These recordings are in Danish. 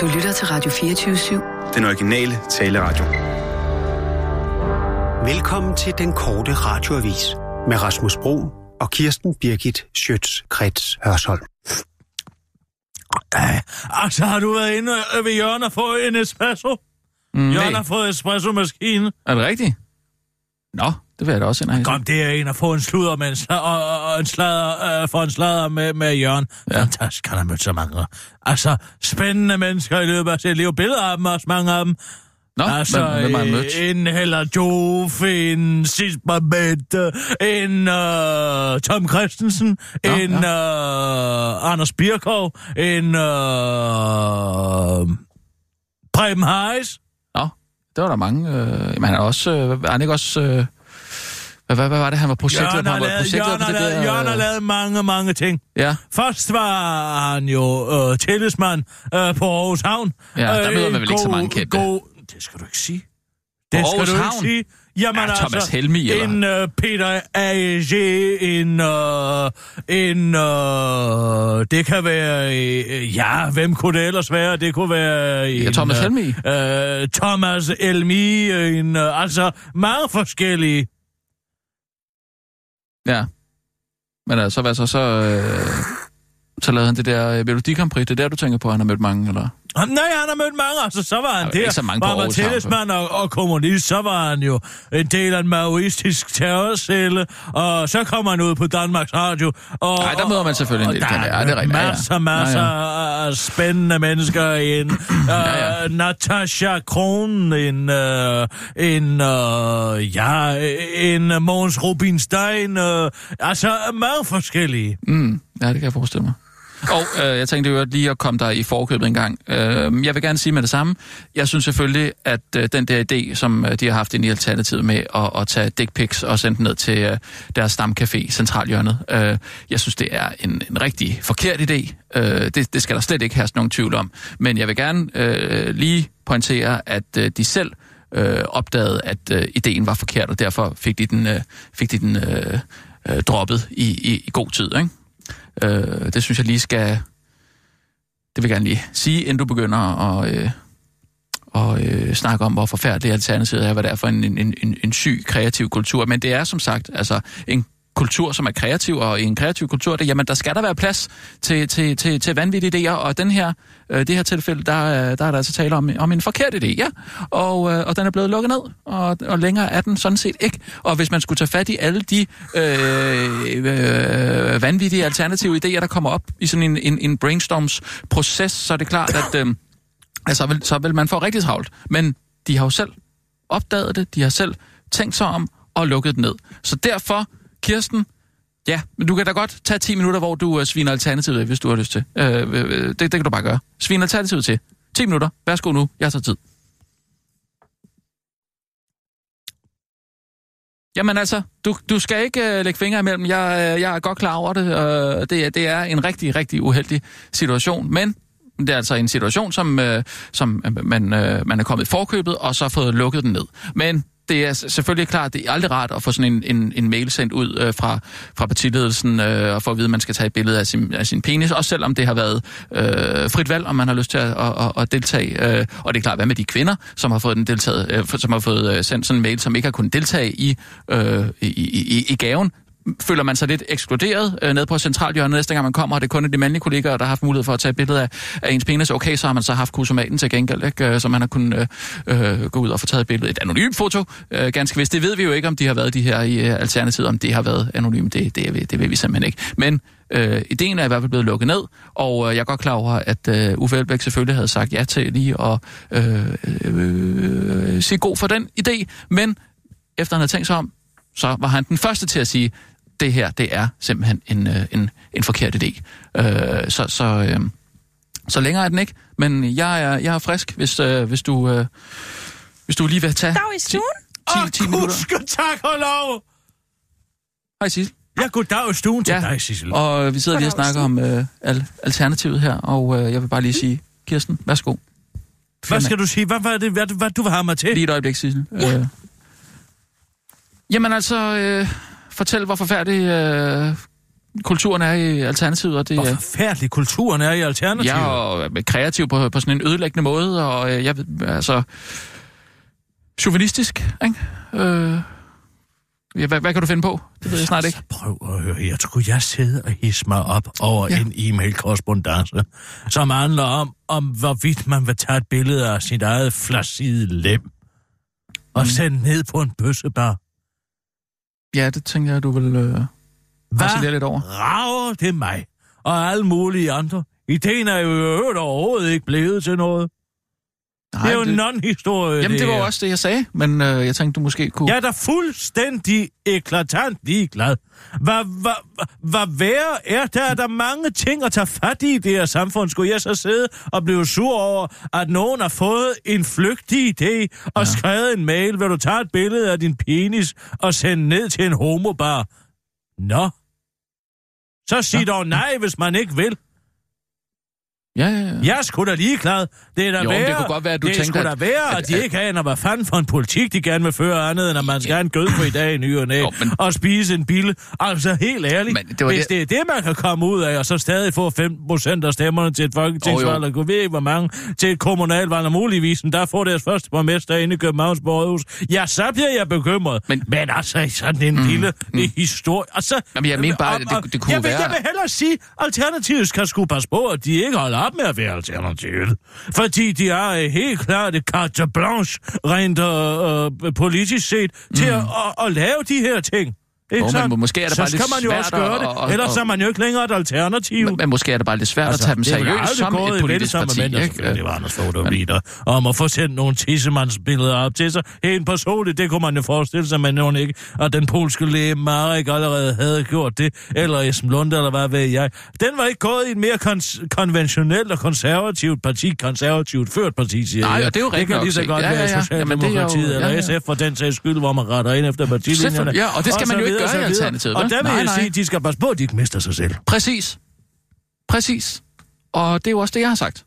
Du lytter til Radio 24/7. Den originale taleradio. Velkommen til den korte radioavis med Rasmus Bro og Kirsten Birgit Schiøtz Kretz Hørsholm. Altså, har du været inde ved Jørgen og fået en espresso? Jørgen har fået espresso-maskine. Er det rigtigt? Nå, det vil jeg da også ind og have. Kom, det er en at få en sludder med en sladder med Jørgen. Ja. Fantastisk, han har mødt så mange. Altså, spændende mennesker i løbet af sit liv. Billeder af dem, også mange af dem. Nå, altså, hvem har han mødt? En Hella Jofin, Sidse Babett, en Tom Christensen, nå, en Anders Bjerkau, en Preben Heis. Nå, det var der mange. Jamen, han er også... han ikke også... hvad var det, han var projektleder på? Jørgen har lavet mange ting. Ja. Først var han jo tillidsmand på Aarhus Havn. Ja, der møder man vel ikke så mange kendte. Det skal du ikke sige. Det skal du ikke sige. Jamen altså, Thomas Helmi, eller? En Peter A.G., det kan være... hvem kunne det ellers være? Det kunne være... Thomas Helmi? Thomas Helmi, altså mange forskellige... Ja. Men altså, hvad så lavede han det der Melodi Grand Prix. Det er der, du tænker på, han har mødt mange, eller? Nej, han har mødt mange, altså så var han der. Ikke så mange på Aarhus Havn. Var tillidsmand og kommunist, så var han jo en del af en maoistisk terrorcelle, og så kom han ud på Danmarks Radio. Nej, der møder man selvfølgelig en del. Der er masser af spændende mennesker ind. Ja. Natasha Kron, en Måns Rubinstein, altså meget forskellige. Ja, det kan jeg forestille mig. Og jeg tænkte jo lige at komme der i forkøbet en gang. Jeg vil gerne sige med det samme. Jeg synes selvfølgelig, at den der idé, som de har haft ind i Alternativet med at tage dick pics og sende dem ned til deres stamcafé, centralhjørnet. Jeg synes, det er en rigtig forkert idé. Det skal der slet ikke herske nogen tvivl om. Men jeg vil gerne lige pointere, at de selv opdagede, at ideen var forkert, og derfor fik de den, droppet i god tid, ikke? Det synes jeg lige skal... Det vil jeg gerne lige sige, inden du begynder at snakke om, hvor forfærdeligt Alternativet er, hvad det er for en syg, kreativ kultur. Men det er som sagt altså en kultur, som er kreativ, og i en kreativ kultur, der skal der være plads til vanvittige idéer, og det her tilfælde, der er der altså tale om en forkert idé, ja. Og den er blevet lukket ned, og længere er den sådan set ikke. Og hvis man skulle tage fat i alle de vanvittige alternative idéer, der kommer op i sådan en brainstorms-proces, så er det klart, at så vil man få rigtig travlt. Men de har jo selv opdaget det, de har selv tænkt sig om og lukket det ned. Så derfor Kirsten, ja, men du kan da godt tage 10 minutter, hvor du sviner Alternativet, hvis du har lyst til. Det kan du bare gøre. Sviner Alternativet til. 10 minutter. Værsgo nu. Jeg tager tid. Jamen altså, du skal ikke lægge fingre imellem. Jeg er godt klar over det. Det er en rigtig, rigtig uheldig situation, men det er altså en situation, som man er kommet i forkøbet, og så har fået lukket den ned. Men det er selvfølgelig klart, det er aldrig rart at få sådan en mail sendt ud fra partiledelsen og få at vide, at man skal tage et billede af sin penis, også selvom det har været frit valg, om man har lyst til at deltage. Og det er klart, hvad med de kvinder, som har fået sendt sådan en mail, som ikke har kunnet deltage i gaven? Føler man sig lidt ekskluderet nede på centralhjørnet næste gang man kommer, og det er kun de mandlige kollegaer, der har haft mulighed for at tage et billede af ens penis. Okay, så har man så haft kusomaten til gengæld, ikke? Så man har kunnet gå ud og få taget et billede. Et anonymt foto, ganske vist. Det ved vi jo ikke, om de har været de her i Alternativet, om det har været anonymt. Det ved vi simpelthen ikke. Men ideen er i hvert fald blevet lukket ned, og jeg er godt klar over, at Uffe Elbæk selvfølgelig havde sagt ja til lige at sige god for den idé, men efter han havde tænkt sig om, så var han den første til at sige, det her, det er simpelthen en forkert idé. Så længere er den ikke, men jeg er frisk, hvis du lige vil tage... Dag i stuen? Åh, tak og lov! Hej, Zissel. Ja, goddag i stuen til dig, Zissel. Og vi sidder lige og snakker om Alternativet her, og jeg vil bare lige sige, Kirsten, værsgo. Hvad skal du sige? Hvad var det, hvad du vil have mig til? Lige et øjeblik, Zissel. Ja. Jamen altså, fortæl, hvor forfærdelig kulturen er i Alternativet. Og det, hvor forfærdelig kulturen er i Alternativet. Ja, og kreativ på sådan en ødelæggende måde, og jeg altså chauvinistisk, ikke? Ja, hvad kan du finde på? Det ved jeg snart ikke. Så prøv at høre. Jeg tror, jeg sidder og hisser mig op over en e-mail-korrespondance, som handler om hvorvidt man vil tage et billede af sit eget flaccide lem og sende ned på en bøssebar. Ja, det tænker jeg, du vil præsentere lidt over. Hvad rager det mig og alle mulige andre? Ideen er jo overhovedet ikke blevet til noget. Nej, det er jo en non-historie. Jamen, det var også det, jeg sagde, men jeg tænkte, du måske kunne... Jeg er da fuldstændig eklatant ligeglad. Hvad værre er der? Er der mange ting at tage fat i det her samfund? Skulle jeg så sidde og blive sur over, at nogen har fået en flygtig idé og skrevet en mail, hvor du tager et billede af din penis og sender ned til en homobar? Nå. Så sig dog nej, hvis man ikke vil. Ja. Jeg er sgu da ligeglad. Det er da værre, at de ikke aner, hvad fanden for en politik de gerne vil føre andet, end at man skal have en gødfri i dag i ny og næ, og spise en bille. Altså helt ærligt, hvis det er det, man kan komme ud af, og så stadig få 15% af stemmerne til et folketingsvalg, og kunne vi ikke, hvor mange til et kommunalvalg, og muligvis, der får deres første borgmester inde i Københavns Borgerhus. Ja, så bliver jeg bekymret. Men altså, sådan en lille historie. Altså, jamen, jeg mener bare, det kunne være... Jeg vil hellere sige, Alternativet skal sgu passe på, at de ikke holder op med at være Alternativet. Fordi de er helt klart et carte blanche, rent politisk set, til at lave de her ting. Ikke sandt? Måske er det så bare skal man jo også gøre det, ellers er man jo ikke længere et alternativ. Men måske er det bare lidt svært at tage dem seriøst som et politisk parti. Det var Anders Fogh, der om at få sendt nogle tissemandsbilleder op til sig. Helt personligt, det kunne man jo forestille sig, men nogen ikke. Og den polske læge Marek allerede havde gjort det, eller Esben Lunde, eller hvad ved jeg. Den var ikke gået i et mere konventionelt og konservativt parti, konservativt ført parti, siger jeg. Nej, og det er jo rigtigt. Det kan lige så godt være Socialdemokratiet eller SF for den sags skyld, hvor man retter ind efter partilinjerne. Ja, og det skal man jo ikke. Og der vil jeg sige, at de skal passe på, at de ikke mister sig selv. Præcis. Og det er jo også det, jeg har sagt.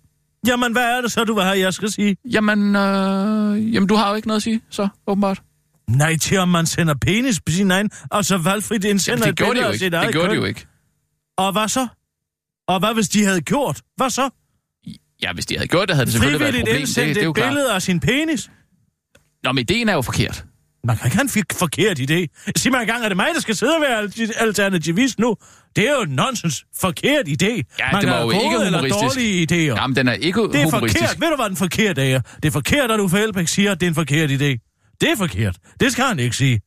Jamen, hvad er det så, du vil have, jeg skal sige? Jamen du har jo ikke noget at sige, så åbenbart. Nej, til om man sender penis på sin egen, og så valgfrit indsender et billede af sit eget køn. Det gjorde de jo ikke. Og hvad så? Og hvad hvis de havde gjort? Hvad så? Ja, hvis de havde gjort det, havde det selvfølgelig været et problem. Frivilligt indsendte et billede af sin penis? Nå, men ideen er jo forkert. Man kan ikke have en forkert idé. Sig mig engang, er det mig, der skal sidde og være alternativist nu? Det er jo nonsens forkert idé. Ja, man det var jo ikke humoristisk. Jamen, den er ikke humoristisk. Det er forkert. Ved du, hvad den forkerte er? Det er forkert, at Uffe Elbæk siger, at det er en forkert idé. Det er forkert. Det skal han ikke sige.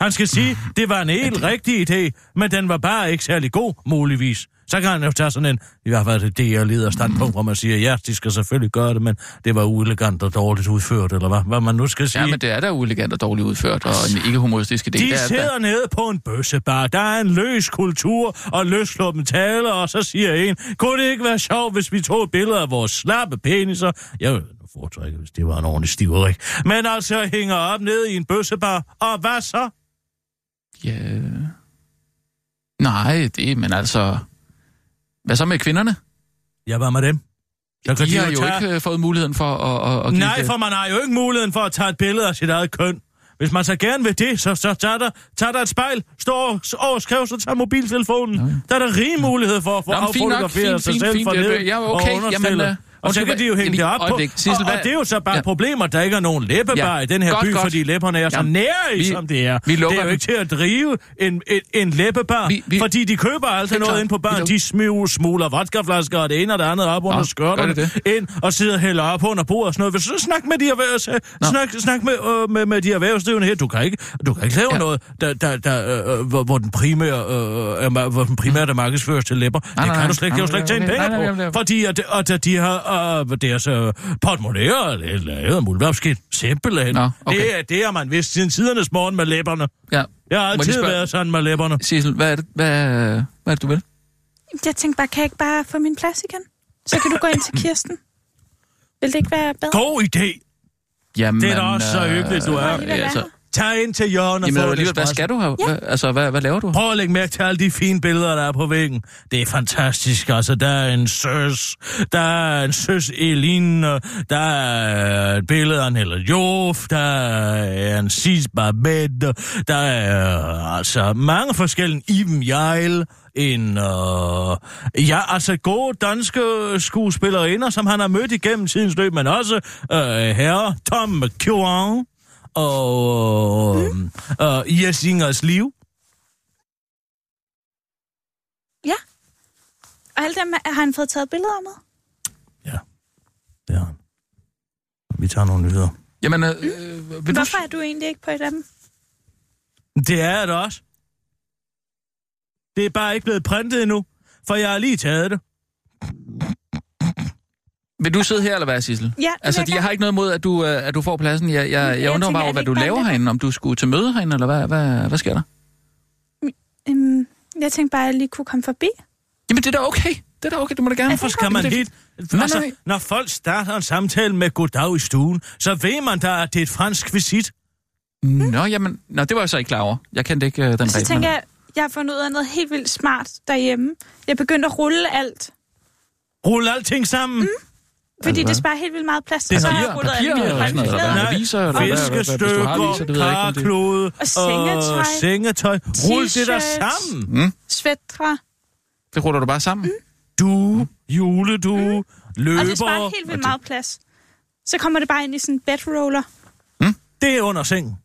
Han skal sige, det var en helt rigtig idé, men den var bare ikke særlig god, muligvis. Så kan han jo tage sådan en, i hvert fald det DR-leder standpunkt, hvor man siger, ja, de skal selvfølgelig gøre det, men det var uelegant og dårligt udført, eller hvad man nu skal sige. Ja, men det er da uelegant og dårligt udført, og en ikke-humoristisk idé. De sidder nede på en bøssebar, der er en løs kultur og løsluppen taler, og så siger en, kunne det ikke være sjovt, hvis vi tog billeder af vores slappe peniser? Jeg vil foretrække, hvis det var en ordentlig stiverik. Men altså hænger op nede i en bøssebar, og hvad så? Ja... Nej, det, men altså... Hvad så med kvinderne? Ja, hvad med dem? De har jo ikke fået muligheden for at give nej, for man har jo ikke muligheden for at tage et billede af sit eget køn. Hvis man så gerne vil det, så tager der et spejl, står og skriver, så tager mobiltelefonen. Nej. Der er der rig mulighed for at få affotograferet sig selv for ned og understille. Og så kan de jo hænge det op på. Og det er jo så bare problemer, der ikke er nogen læbbar i den her by, fordi læpperne er så nære i, som det er. Det er jo ikke til at drive en læbbar, fordi de køber altid noget ind på baren. De smugler vodkaflasker og det ene og det andet op under skørterne ind og sidder og hælder op under bordet og sådan noget. Så snak med de erhvervsdrivende her. Du kan ikke lave noget, hvor den primære der markedsføres til læpper. Det kan du slet ikke tjene penge på, fordi at de har det er så portmonære, eller muldvarpskidt, simpelthen. Nå, okay. Det er man vist siden tidernes morgen med læberne. Ja. Jeg har altid været sådan med læberne. Zissel, hvad er det, du vil? Jeg tænkte bare, kan jeg ikke bare få min plads igen? Så kan du gå ind til Kirsten. Vil det ikke være bedre? God idé! Jamen, det er da også så hyggeligt, du er. Ja, altså, Tag ind til Jørgen og få et espresso. Hvad skal du have? Ja. Altså, hvad laver du? Prøv at lægge mærke til alle de fine billeder, der er på væggen. Det er fantastisk, altså. Der er en søs. Der er en søs Eline. Der er et billede af en Hella Jofin. Der er en Sidse Babett. Der er altså mange forskellige. Iben Hjejl. Ja, altså gode danske skuespillerinder, som han har mødt igennem tidens løb, men også herre Tom Christensen og Jes Ingers Liv. Ja. Og alle dem har han fået taget billeder med? Ja, det har han. Vi tager nogle nyheder. Jamen, hvorfor er du egentlig ikke på et af dem? Det er jeg da også. Det er bare ikke blevet printet endnu, for jeg har lige taget det. Vil du sidde her, eller hvad, Zissel? Ja, altså, jeg har ikke noget imod, at du får pladsen. Jeg undrer mig over, hvad du laver herinde. Om du skulle til møde herinde, eller hvad sker der? Jeg tænkte bare, at jeg lige kunne komme forbi. Jamen, det er da okay. Det er da okay, du må da gerne. Hvorfor skal man lige... Altså, når folk starter en samtale med goddag i stuen, så ved man da, at det er et fransk visit. Nå, jamen... Nå, det var jeg så ikke klar over. Jeg kendte ikke den regel. Så tænker jeg har fundet ud af noget helt vildt smart derhjemme. Jeg begyndte at rulle alt. Rulle alting sammen? Fordi det sparer helt vildt meget plads. Det så har papir, fiskestykker, karklode og sengetøj. Rulle det der sammen. Svætre. Det ruller du bare sammen? Du, juledue, løber. Og det sparer helt vildt meget plads. Så kommer det bare ind i sådan en bedroller. Det er under sengen.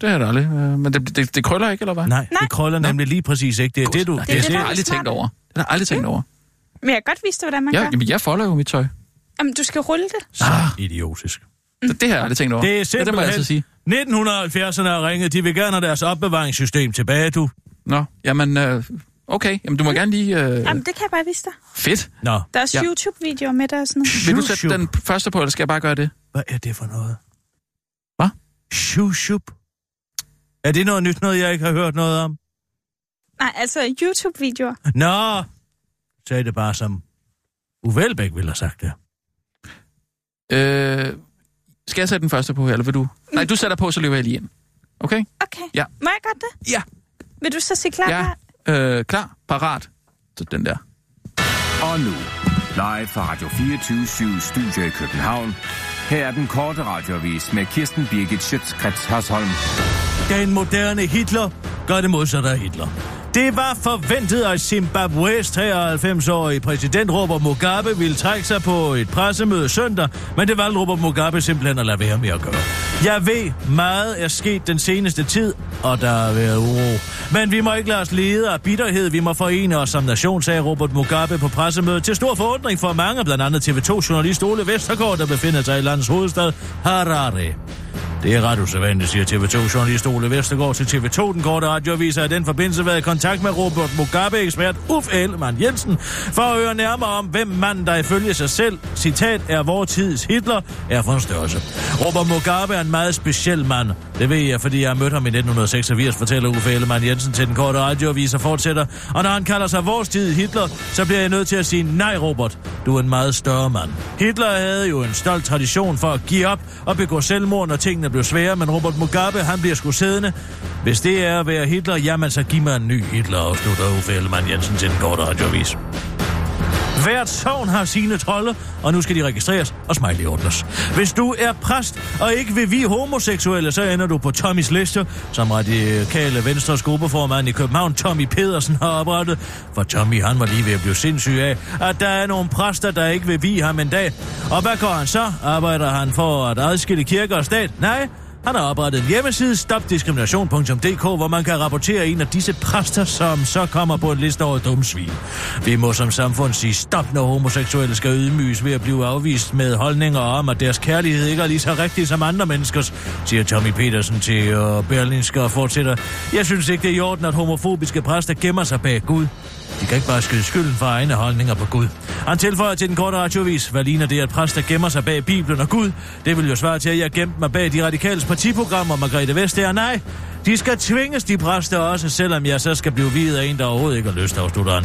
Det er der aldrig. Men det krøller ikke, eller hvad? Nej, det krøller nemlig lige præcis ikke. Det er det, du... Det har jeg aldrig tænkt over. Det har jeg aldrig tænkt over. Men jeg har godt vidst, hvordan man gør. Jamen, jeg folder jo mit tøj. Jamen, du skal rulle det. Så idiotisk. Det har jeg aldrig tænkt over. Det er simpelthen... Det må jeg altid sige. 1970'erne har ringet. De vil gerne have deres opbevaringssystem tilbage, du. Nå, jamen... Okay, jamen du må gerne lige... Jamen, det kan jeg bare vise dig. Fedt. Nå. Der er også YouTube-videoer med dig og sådan noget. Vil du sætte den første på, eller skal jeg bare gøre det? Hvad er det for noget? Shushup. Er det noget nyt, noget jeg ikke har hørt noget om? Nej, altså YouTube-videoer. Nå, sagde det bare som Uffe Elbæk ville have sagt det. Skal jeg sætte den første på her, eller vil du? Nej, du sætter på, så løber jeg lige ind. Okay? Okay. Ja. Må jeg godt det? Ja. Vil du så sige klar? Ja, klar, parat. Så den der. Og nu, live fra Radio 24/7 Studio i København. Her er den korte radioavis med Kirsten Birgit Schiøtz Kretz Hørsholm. Den moderne Hitler gør det modsatte af Hitler. Det var forventet, at Zimbabwe's 93-årige præsident Robert Mugabe ville trække sig på et pressemøde søndag, men det valgte Robert Mugabe simpelthen at lade være med at gøre. Jeg ved, meget er sket den seneste tid, og der har været uro. Men vi må ikke lade os lede af bitterhed, vi må forene os som nation, sagde Robert Mugabe på pressemødet. Til stor forundring for mange, blandt andet TV2-journalist Ole Vestergaard, der befinder sig i landets hovedstad Harare. Det er ret usædvanligt, siger TV2-journalist Ole Vestergaard til TV2. Den korte radioavis har i den forbindelse været i kontakt med Robert Mugabe-ekspert Uffe Ellemann-Jensen for at høre nærmere om, hvem manden, der ifølge sig selv, citat, er vor tids Hitler, er for en størrelse. Robert Mugabe er en meget speciel mand. Det ved jeg, fordi jeg mødte ham i 1986, fortæller Uffe Ellemann-Jensen til den korte radioavis og fortsætter. Og når han kalder sig vores tid Hitler, så bliver jeg nødt til at sige, nej Robert, du er en meget større mand. Hitler havde jo en stolt tradition for at give op og begå selvmord, når tingene blev svære, men Robert Mugabe, han bliver sgu siddende. Hvis det er at være Hitler, jamen så giv mig en ny Hitler, afslutter Uffe Ellemann-Jensen til den korte radioavis. Hvert sogn har sine trolde, og nu skal de registreres og smileyordnes. Hvis du er præst og ikke vil vi homoseksuelle, så ender du på Tommys liste, som radikale Venstres gruppeformand i København, Tommy Petersen, har oprettet. For Tommy, han var lige ved at blive sindssyg af, at der er nogle præster, der ikke vil vi ham en dag. Og hvad gør han så? Arbejder han for at adskille kirke og stat? Nej. Han har oprettet en hjemmeside, stopdiskrimination.dk, hvor man kan rapportere en af disse præster, som så kommer på en liste over dumsvin. Vi må som samfund sige stop, når homoseksuelle skal ydmyges ved at blive afvist med holdninger om, at deres kærlighed ikke er lige så rigtig som andre menneskers, siger Tommy Petersen til Berlingske og fortsætter. Jeg synes ikke, det er i orden, at homofobiske præster gemmer sig bag Gud. De kan ikke bare skyde skylden for egne holdninger på Gud. Han tilføjer til den korte radioavis, hvad ligner det, at præster gemmer sig bag Bibelen og Gud? Det vil jo svare til, at jeg gemte mig bag de radikales partiprogram og Margrethe Vestager. Nej, De skal tvinges, de præster også, selvom jeg så skal blive viet af en, der overhovedet ikke har lyst, afslutter han.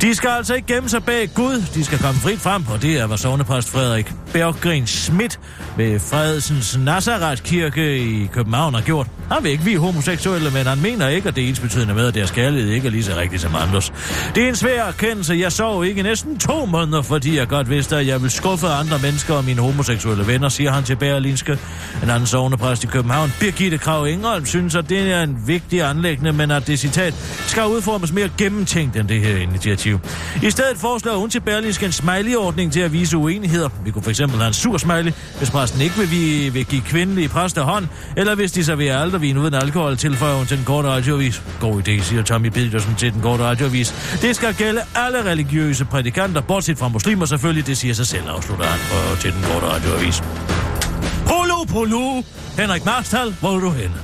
De skal altså ikke gemme sig bag Gud, de skal komme frit frem, og det er, hvad sognepræst Frederik Berggren Schmidt ved Fredsens Nazareth-kirke i København har gjort. Han vil ikke vi homoseksuelle, men han mener ikke, at det er ensbetydende med, at deres kærlighed ikke er lige så rigtigt som andres. Det er en svær erkendelse. Jeg sov ikke næsten 2 måneder, fordi jeg godt vidste, at jeg ville skuffe andre mennesker og mine homoseksuelle venner, siger han til Berlingske. En anden sognepræst i København, Birgitte Krag Ingerholm, synes, at det er en vigtig anliggende, men at det citat skal udformes mere gennemtænkt end det her initiativ. I stedet foreslår hun til Berlingske en smiley-ordning til at vise uenigheder. Vi kunne fx have en sur smiley, hvis præsten ikke vil give kvindelige præster hånd, eller hvis de serverer altervin uden alkohol, tilføjer hun til Den Korte Radioavis. God idé, siger Tommy Petersen til Den Korte Radioavis. Det skal gælde alle religiøse prædikanter, bortset fra muslimer selvfølgelig, det siger sig selv, afslutter han til Den Korte Radioavis. Polo! Henrik Marstal, hvor er du henne?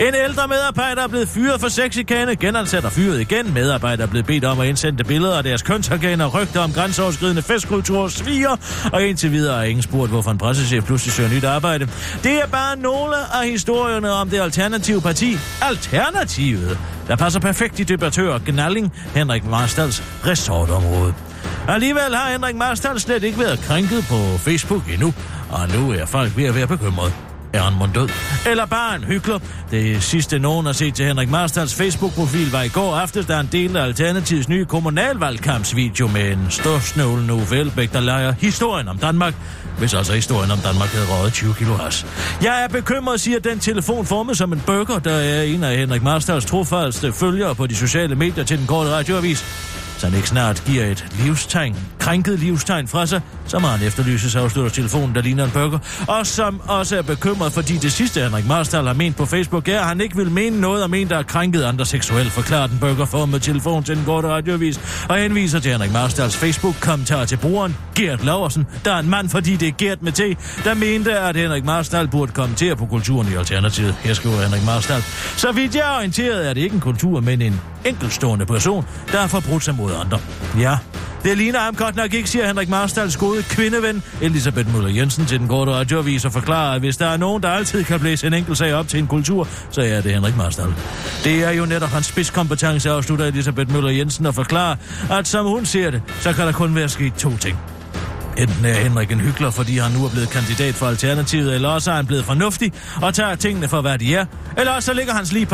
En ældre medarbejder er blevet fyret for sexchikane, genansat og fyret igen. Medarbejder er blevet bedt om at indsende billeder af deres kønsorganer, rygter om grænseoverskridende festkulturer, sviger, og indtil videre er ingen spurgt, hvorfor en pressechef pludselig søger nyt arbejde. Det er bare nogle af historierne om det alternative parti. Alternativet, der passer perfekt i debattør og gnalling, Henrik Marstals resortområde. Alligevel har Henrik Marstal slet ikke været krænket på Facebook endnu, og nu er folk ved at være bekymret. Er han mon død? Eller bare en hykler? Det sidste nogen har set til Henrik Marstals Facebook-profil var i går aftes, da han delte Alternativets nye kommunalvalgkampsvideo med en storsnøvlende Uffe Elbæk, der leger historien om Danmark, hvis altså historien om Danmark havde røget 20 kilo has. Jeg er bekymret, siger den telefon formet som en burger, der er en af Henrik Marstals trofaste følgere på de sociale medier til Den Korte Radioavis. Så han ikke snart giver et livstegn, krænket livstegn fra sig, så må han efterlyses, afslutter telefonen, der ligner en burger, og som også er bekymret, fordi det sidste Henrik Marstal har ment på Facebook er, at han ikke vil mene noget om en, der er krænket andre seksuelt, forklarer den burgerformede telefon til Den Korte Radioavis, og henviser til Henrik Marstals Facebook-kommentar til brugeren Gert Laversen, der er en mand, fordi det er Gert med T, der mente, at Henrik Marstal burde kommentere på kulturen i Alternativet. Her skriver Henrik Marstal: så vidt jeg er orienteret, er det ikke en kultur, men en enkeltstående person, der har forbrudt sig mod andre. Ja, det ligner ham godt nok ikke, siger Henrik Marstals gode kvindeven Elisabeth Møller Jensen til Den Korte Radioavis og forklarer, at hvis der er nogen, der altid kan blæse en enkelt sag op til en kultur, så er det Henrik Marstal. Det er jo netop hans spidskompetence, afslutter Elisabeth Møller Jensen og forklarer, at som hun ser det, så kan der kun være sket 2 ting. Enten er Henrik en hykler, fordi han nu er blevet kandidat for Alternativet, eller også er han blevet fornuftig og tager tingene for, hvad de er. Eller også ligger hans lige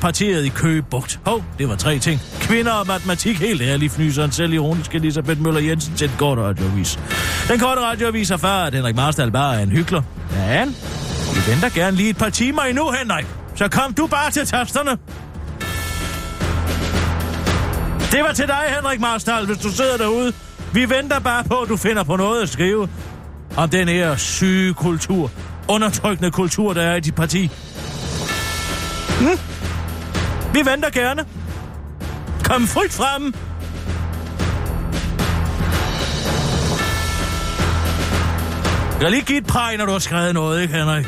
partiet i Køge Bugt. Hov, det var 3 ting. Kvinder og matematik, helt ærlig, fnyser han selv ironisk Elisabeth Møller Jensen til Den Korte Radioavis. Den Korte Radioavis er far, at Henrik Marstal bare er en hykler. Ja, vi venter gerne lige et par timer endnu, Henrik. Så kom du bare til tasterne. Det var til dig, Henrik Marstal, hvis du sidder derude. Vi venter bare på, at du finder på noget at skrive om den her syge kultur, undertrykkende kultur, der er i dit parti. Vi venter gerne. Kom frit frem. Jeg kan lige give et præg, når du har skrevet noget, ikke, Henrik?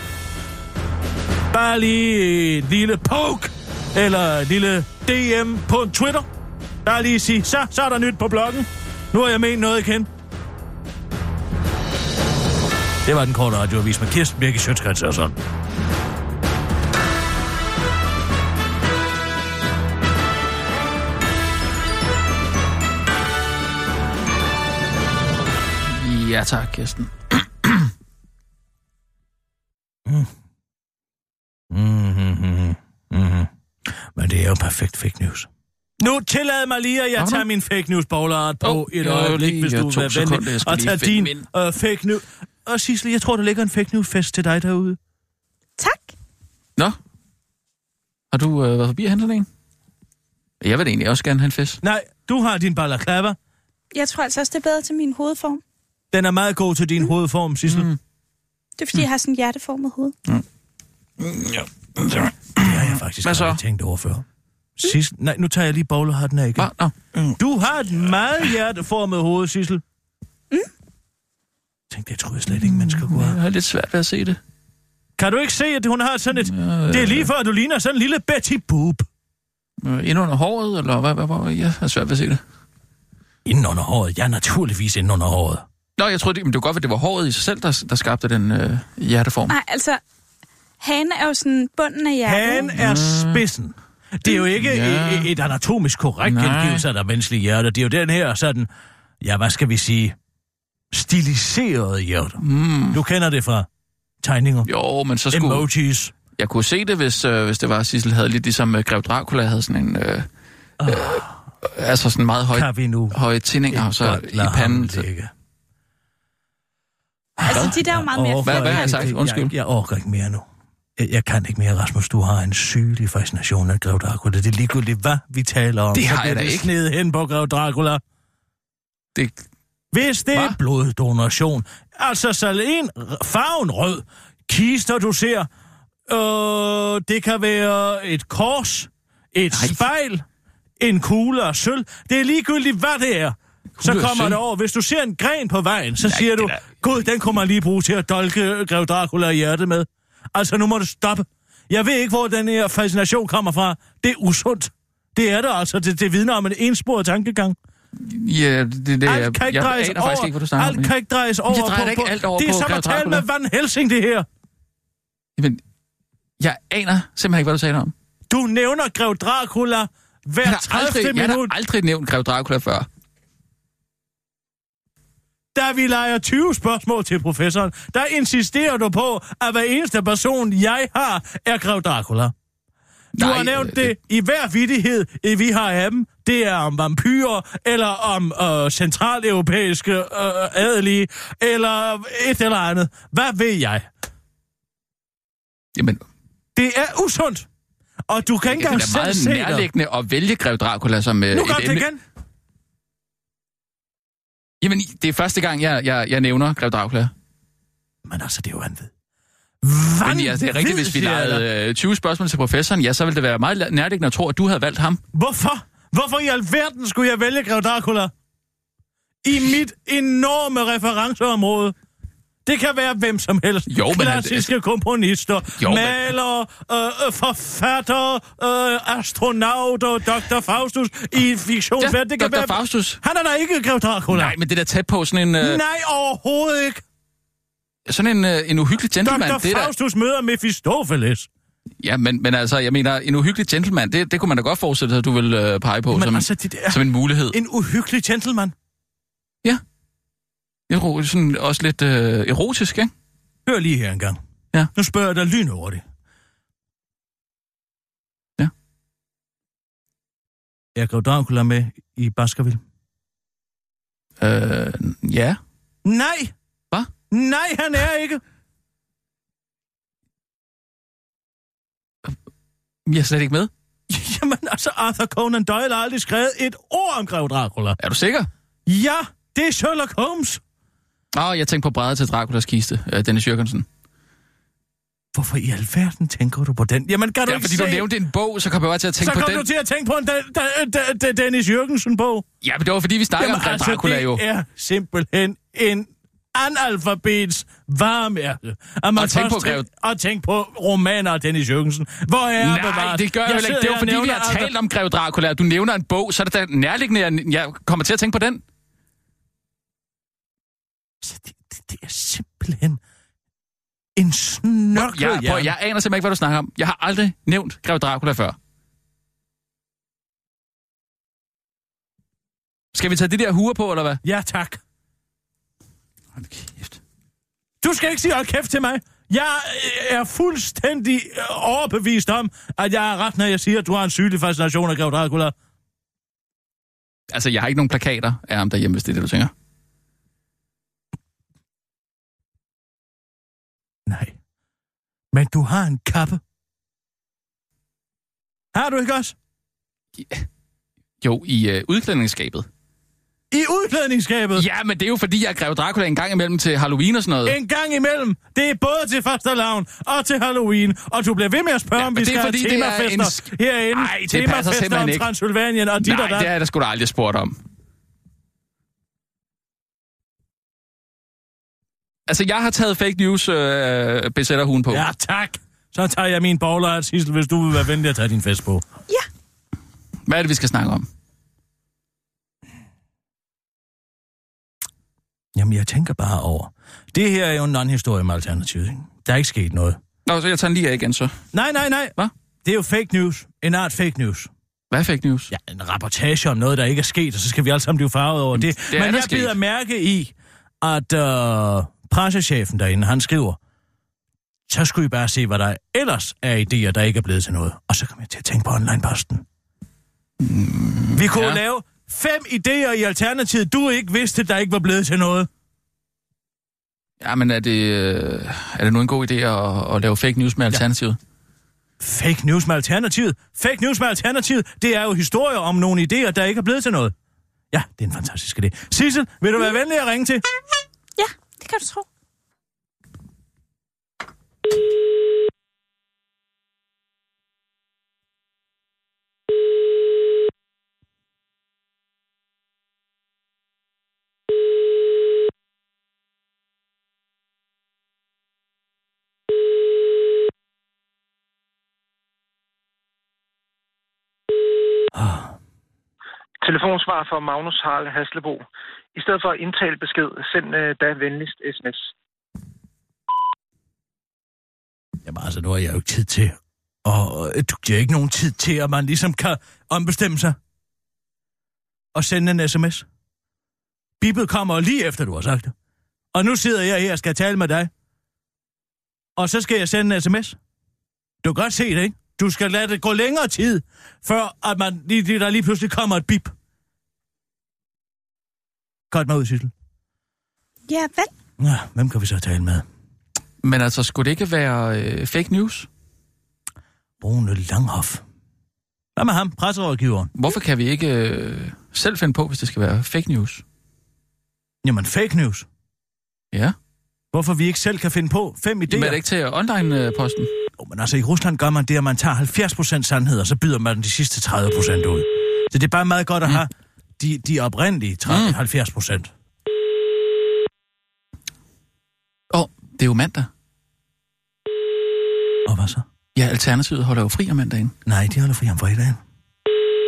Bare lige et lille poke, eller et lille DM på en Twitter. Bare lige sige, så er der nyt på bloggen. Nu har jeg ment noget igen. Det var Den Korte Radioavis med Kirsten Birgit Schiøtz Kretz Hørsholm. Ja tak, Kirsten. Men det er jo perfekt fake news. Nu tillad mig lige, at jeg tager min fake news-bowlerart på et øjeblik, lige, hvis du vil være venlig, og tage din fake news. Og Zissel, jeg tror, der ligger en fake news-fest til dig derude. Tak. Nå. Har du været forbi og hentet en? Jeg vil egentlig også gerne have en fest. Nej, du har din balaclava. Jeg tror altså også, det er bedre til min hovedform. Den er meget god til din hovedform, Zissel. Det er fordi, jeg har sådan en hjerteformet hoved. Ja, det har jeg faktisk aldrig tænkt over før. Zissel, nej, nu tager jeg lige bowlerhatten af igen. Du har et meget hjerteformet hoved, Zissel. Tænk, det tror jeg slet ikke, mennesker kunne have. Jeg har lidt svært ved at se det. Kan du ikke se, at hun har sådan et... Det er lige før, at du ligner sådan en lille Betty Boop. Inden under håret, eller hvad? Jeg har svært ved at se det. Inden under håret? Ja, naturligvis inden under håret. Nå, jeg troede, men det var godt, at det var håret i sig selv, der skabte den hjerteform. Nej, altså... Han er jo sådan bunden af hjertet. Han er spidsen. Det er jo ikke et anatomisk korrekt gengivelse af der menneskelige hjerte. Det er jo den her sådan, ja, hvad skal vi sige, stiliseret hjerte. Mm. Du kender det fra tegninger. Jo, men så skulle... Emojis. Jeg kunne se det, hvis det var, at Zissel havde lidt ligesom Grev Dracula havde sådan en... altså sådan meget høje tændinger så i panden. Altså, de der er jo meget mere... Hvad har jeg sagt? Undskyld. Jeg orker ikke mere nu. Jeg kan ikke mere, Rasmus. Du har en sygelig fascination af Grev Dracula. Det er ligegyldigt, hvad vi taler om. Det har jeg da ikke. Så bliver det snedet hen på Grev Dracula. Det... Hvis det er bloddonation, altså salen, farven rød, kister du ser, det kan være et kors, et spejl, en kugle og sølv. Det er ligegyldigt, hvad det er. Så kommer det over. Hvis du ser en gren på vejen, så siger du, gud, den kunne man lige bruge til at dolke Grev Dracula i hjertet med. Altså, nu må du stoppe. Jeg ved ikke, hvor den her fascination kommer fra. Det er usundt. Det er det altså. Det vidner om en ensporet tankegang. Ja, det alt kan ikke drejes over. Faktisk ikke, hvad du snakker om. Alt kan ikke drejes over. Det drejer ikke alt over på. Det er som at tale med Van Helsing, det her. Jamen, jeg aner simpelthen ikke, hvad du sagde om. Du nævner Grev Dracula hver 30 minut. Jeg har aldrig nævnt Grev Dracula før. Da vi leger 20 spørgsmål til professoren, der insisterer du på, at hver eneste person, jeg har, er Grev Dracula. Du har nævnt det i hver vittighed, vi har af dem. Det er om vampyrer, eller om centraleuropæiske adelige, eller et eller andet. Hvad ved jeg? Jamen... Det er usundt. Og du kan ikke engang selv se det. Det er meget nærliggende at vælge Grev Dracula som et emne. Nu går det igen. Jamen, det er første gang, jeg nævner Grev Dracula. Men altså, det er jo vanvittigt. Vanvittigt, altså, det er rigtigt, hvis vi lavede 20 spørgsmål til professoren, ja, så ville det være meget nærliggende at tro, at du havde valgt ham. Hvorfor? Hvorfor i alverden skulle jeg vælge Grev Dracula? I mit enorme referenceområde. Det kan være hvem som helst. Jo, klassiske komponister, malere, forfattere, astronauter, Dr. Faustus i fiktion. Ja, det kan Dr. være... Faustus. Han er da ikke Grev Dracula. Nej, men det der tæt på sådan en... Nej, overhovedet ikke. Sådan en uhyggelig gentleman. Dr. Faustus der... møder Mephistopheles. Ja, men altså, jeg mener, en uhyggelig gentleman, det kunne man da godt forestille sig, at du ville pege på som, altså, som en mulighed. En uhyggelig gentleman? Ja. Sådan også lidt erotisk, ikke? Hør lige her engang. Ja. Nu spørger jeg dig lyn over det. Ja. Er Grev Dracula med i Baskerville? Ja. Nej! Hvad? Nej, han er ikke! Jeg er slet ikke med. Jamen altså, Arthur Conan Doyle har aldrig skrevet et ord om Grev Dracula. Er du sikker? Ja, det er Sherlock Holmes. Jeg tænkte på bræddet til Draculas kiste, Dennis Jørgensen. Hvorfor i alverden tænker du på den? Jamen, kan du ikke fordi se... du nævnte en bog, så kom jeg bare til at tænke på den. Så kom du til at tænke på en Dennis Jørgensen-bog. Ja, men det var fordi, vi snakker om altså, Dracula jo. Det er simpelthen en analfabets varemærke. Og tænk på romaner af Dennis Jørgensen. Hvor er det? Nej, det gør jeg ikke. Det er fordi, vi har talt om Grev Dracula, og du nævner en bog, så er det da nærliggende, jeg kommer til at tænke på den. Så det er simpelthen en snørklet hjerne. Jeg aner simpelthen ikke, hvad du snakker om. Jeg har aldrig nævnt Grev Dracula før. Skal vi tage det der huer på, eller hvad? Ja, tak. Hold kæft. Du skal ikke sige hold kæft til mig. Jeg er fuldstændig overbevist om, at jeg er ret, når jeg siger, at du har en sygelig fascination af Grev Dracula. Altså, jeg har ikke nogen plakater af ham derhjemme, hvis det er det, du tænker. Nej. Men du har en kappe. Har du ikke også? Ja. Jo, i udklædningsskabet. I udklædningsskabet? Ja, men det er jo fordi, jeg Grev Dracula en gang imellem til Halloween og sådan noget. En gang imellem? Det er både til fastelavn og til Halloween. Og du bliver ved med at spørge, om vi skal have temafester herinde. Nej, det passer simpelthen ikke. Transylvanien og dit og der. Nej, det er der sgu da aldrig spurgt om. Altså, jeg har taget fake news besætterhuen på. Ja, tak. Så tager jeg min bowler af Zissel, hvis du vil være venlig at tage din fest på. Ja. Hvad er det, vi skal snakke om? Jamen, jeg tænker bare over. Det her er jo en non-historie med Alternativet, ikke? Der er ikke sket noget. Nå, så jeg tager den lige af igen, så. Nej. Hvad? Det er jo fake news. En art fake news. Hvad er fake news? Ja, en rapportage om noget, der ikke er sket, og så skal vi alle sammen blive farvet over det. Det men jeg bider mærke i, at pressechefen derinde, han skriver, så skulle I bare se, hvad der ellers er idéer, der ikke er blevet til noget. Og så kom jeg til at tænke på online-posten. Vi kunne lave 5 idéer i Alternativet, du ikke vidste, der ikke var blevet til noget. Ja, men er det nu en god idé at lave fake news med Alternativet? Ja. Fake news med Alternativet? Fake news med Alternativet, det er jo historier om nogle idéer, der ikke er blevet til noget. Ja, det er en fantastisk idé. Zissel, vil du være venlig at ringe til? Ja, det kan du tro. Telefonsvar for Magnus Harl Haslebo. I stedet for at indtale besked, send da venligst sms. Jamen altså, nu har jeg jo ikke tid til. Og du giver ikke nogen tid til, at man ligesom kan ombestemme sig. Og sende en sms. Bippet kommer lige efter, du har sagt det. Og nu sidder jeg her og skal tale med dig. Og så skal jeg sende en sms. Du kan godt se det, ikke? Du skal lade det gå længere tid, før at man der lige pludselig kommer et bip. Godt med ud, Zissel. Ja, vel? Nå, hvem kan vi så tale med? Men altså, skulle det ikke være fake news? Brune Langhoff. Hvad med ham, presserådgiveren? Hvorfor kan vi ikke selv finde på, hvis det skal være fake news? Jamen, fake news? Ja. Hvorfor vi ikke selv kan finde på 5 idéer? Jamen, er det ikke til online-posten? Men altså, i Rusland gør man det, at man tager 70% sandhed, og så byder man de sidste 30% ud. Så det er bare meget godt at have de oprindelige 70%. Det er jo mandag. Og hvad så? Ja, Alternativet holder jo fri om mandagen. Nej, de holder fri om fredagen.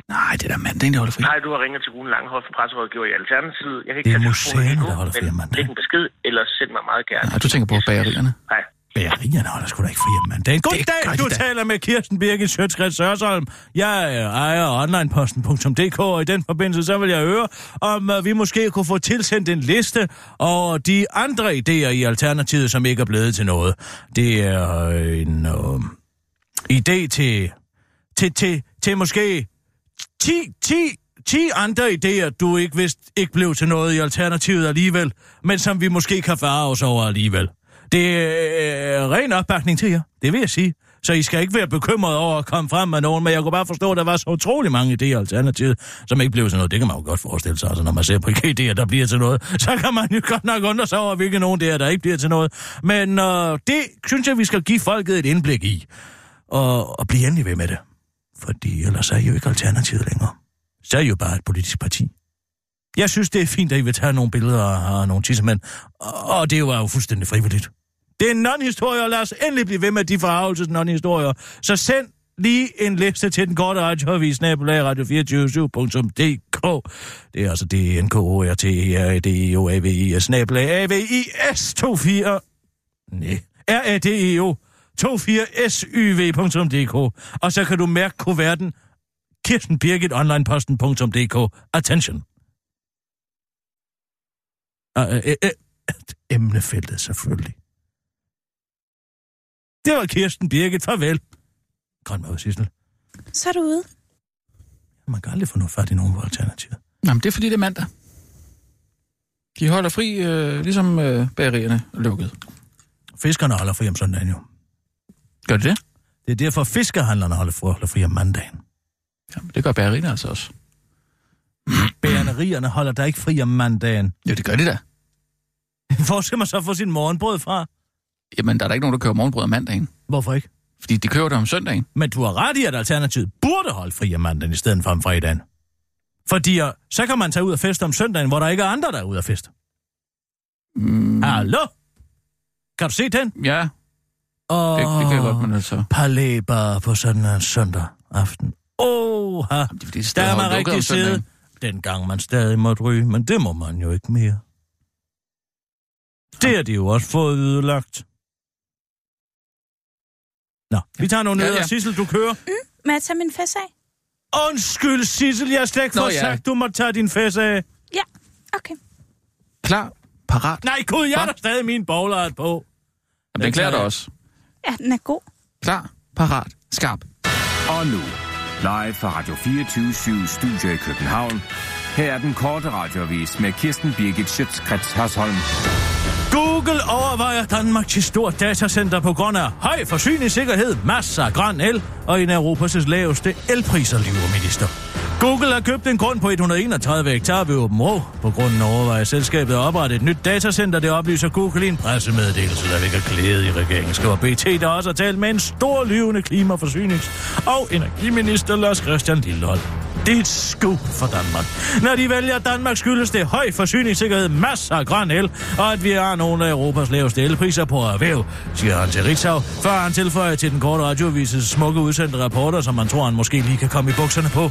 Nej, det er da mandagen, der holder fri. Nej, du har ringet til Rune Langhoff, presserådgiver i Alternativet. Jeg kan ikke tage telefonen der holder fri om mandagen. Læg en besked, eller send mig meget gerne. Nej, du tænker på bagerierne. Nej. Bagerierne holder sgu da ikke fri om mandagen. Goddag, du taler med Kirsten Birgit Schiøtz Kretz Hørsholm. Jeg ejer onlineposten.dk, og i den forbindelse så vil jeg høre, om vi måske kunne få tilsendt en liste over de andre idéer i Alternativet, som ikke er blevet til noget. Det er en idé til måske 10 andre idéer, du ikke vidste ikke blev til noget i Alternativet alligevel, men som vi måske kan fare os over alligevel. Det er ren opbakning til jer, det vil jeg sige. Så I skal ikke være bekymret over at komme frem med nogen, men jeg kunne bare forstå, at der var så utrolig mange idéer alternativet, som ikke blev til noget. Det kan man jo godt forestille sig, altså, når man ser på ikke idéer, der bliver til noget. Så kan man jo godt nok undre sig over, hvilke nogen der ikke bliver til noget. Men det synes jeg, vi skal give folket et indblik i. Og blive endelig ved med det. Fordi ellers er I jo ikke alternativet længere. Så er I jo bare et politisk parti. Jeg synes, det er fint, at I vil tage nogle billeder og nogle tissemænd. Og det var jo fuldstændig frivilligt. Det er en non-historie, og lad os endelig blive ved med de forarvelses non-historier. Så send lige en liste til den korte radioavis, @radio247.dk. Det er altså radeo24syv.dk. Og så kan du mærke kuverten Kirsten Birgit onlineposten.dk. Attention. Emnefeltet selvfølgelig. Det var Kirsten Birgit. Farvel. Godt med, Zissel. Så er du ude. Man kan aldrig få noget fat i nogen på Alternativet. Jamen, det er fordi, det er mandag. De holder fri, ligesom bagerierne er lukket. Fiskerne holder fri om søndagen jo. Gør de det? Det er derfor, fiskerhandlerne holder fri om mandagen. Jamen, det gør bagerierne altså også. Bagerierne holder der ikke fri om mandagen. Jo, det gør de da. Hvor skal man så få sin morgenbrød fra? Jamen, der er da ikke nogen, der køber morgenbrød om mandagen. Hvorfor ikke? Fordi de køber det om søndagen. Men du har ret i, at Alternativet burde holde fri om mandagen i stedet for om fredagen. Fordi så kan man tage ud og feste om søndagen, hvor der ikke er andre, der er ude at feste. Hallo? Kan du se den? Ja. Det kan jeg godt, men altså... Palæber på sådan en søndag aften. Oha, der er man rigtig siddet. Dengang man stadig måtte ryge, men det må man jo ikke mere. Det har de jo også fået ødelagt. Nå, vi tager nogle nødder. Ja, ja. Zissel, du kører. Må jeg tage min fest af? Undskyld, Zissel, jeg har slet ikke sagt, du må tage din fest af. Ja, okay. Klar, parat. Nej, gud, jeg har stadig min bowleret på. Jamen, den klæder dig også. Ja, den er god. Klar, parat, skarp. Og nu, live fra Radio 24/7 Studio i København. Her er den korte radioavis med Kirsten Birgit Schiøtz Kretz Hørsholm. Google overvejer Danmark til stort datacenter på grund af høj forsyningssikkerhed, masser af grøn el og en af Europas laveste elpriser, lyver minister. Google har købt en grund på 131 hektar ved Åben Rå. På grunden overvejer selskabet at oprette et nyt datacenter, det oplyser Google i en pressemeddelelse, der vækker glæde i regeringen, skriver BT, der også har talt med en stor lyvende klimaforsynings- og energiminister Lars Christian Lilleholt. Det er et skud for Danmark. Når de vælger Danmark, skyldes det høj forsyningssikkerhed, masser af grøn el, og at vi har nogle af Europas laveste elpriser på erhverv, siger han til Ritzau, før han tilføjer til den korte radioavises smukke udsendte rapporter, som man tror, han måske lige kan komme i bukserne på.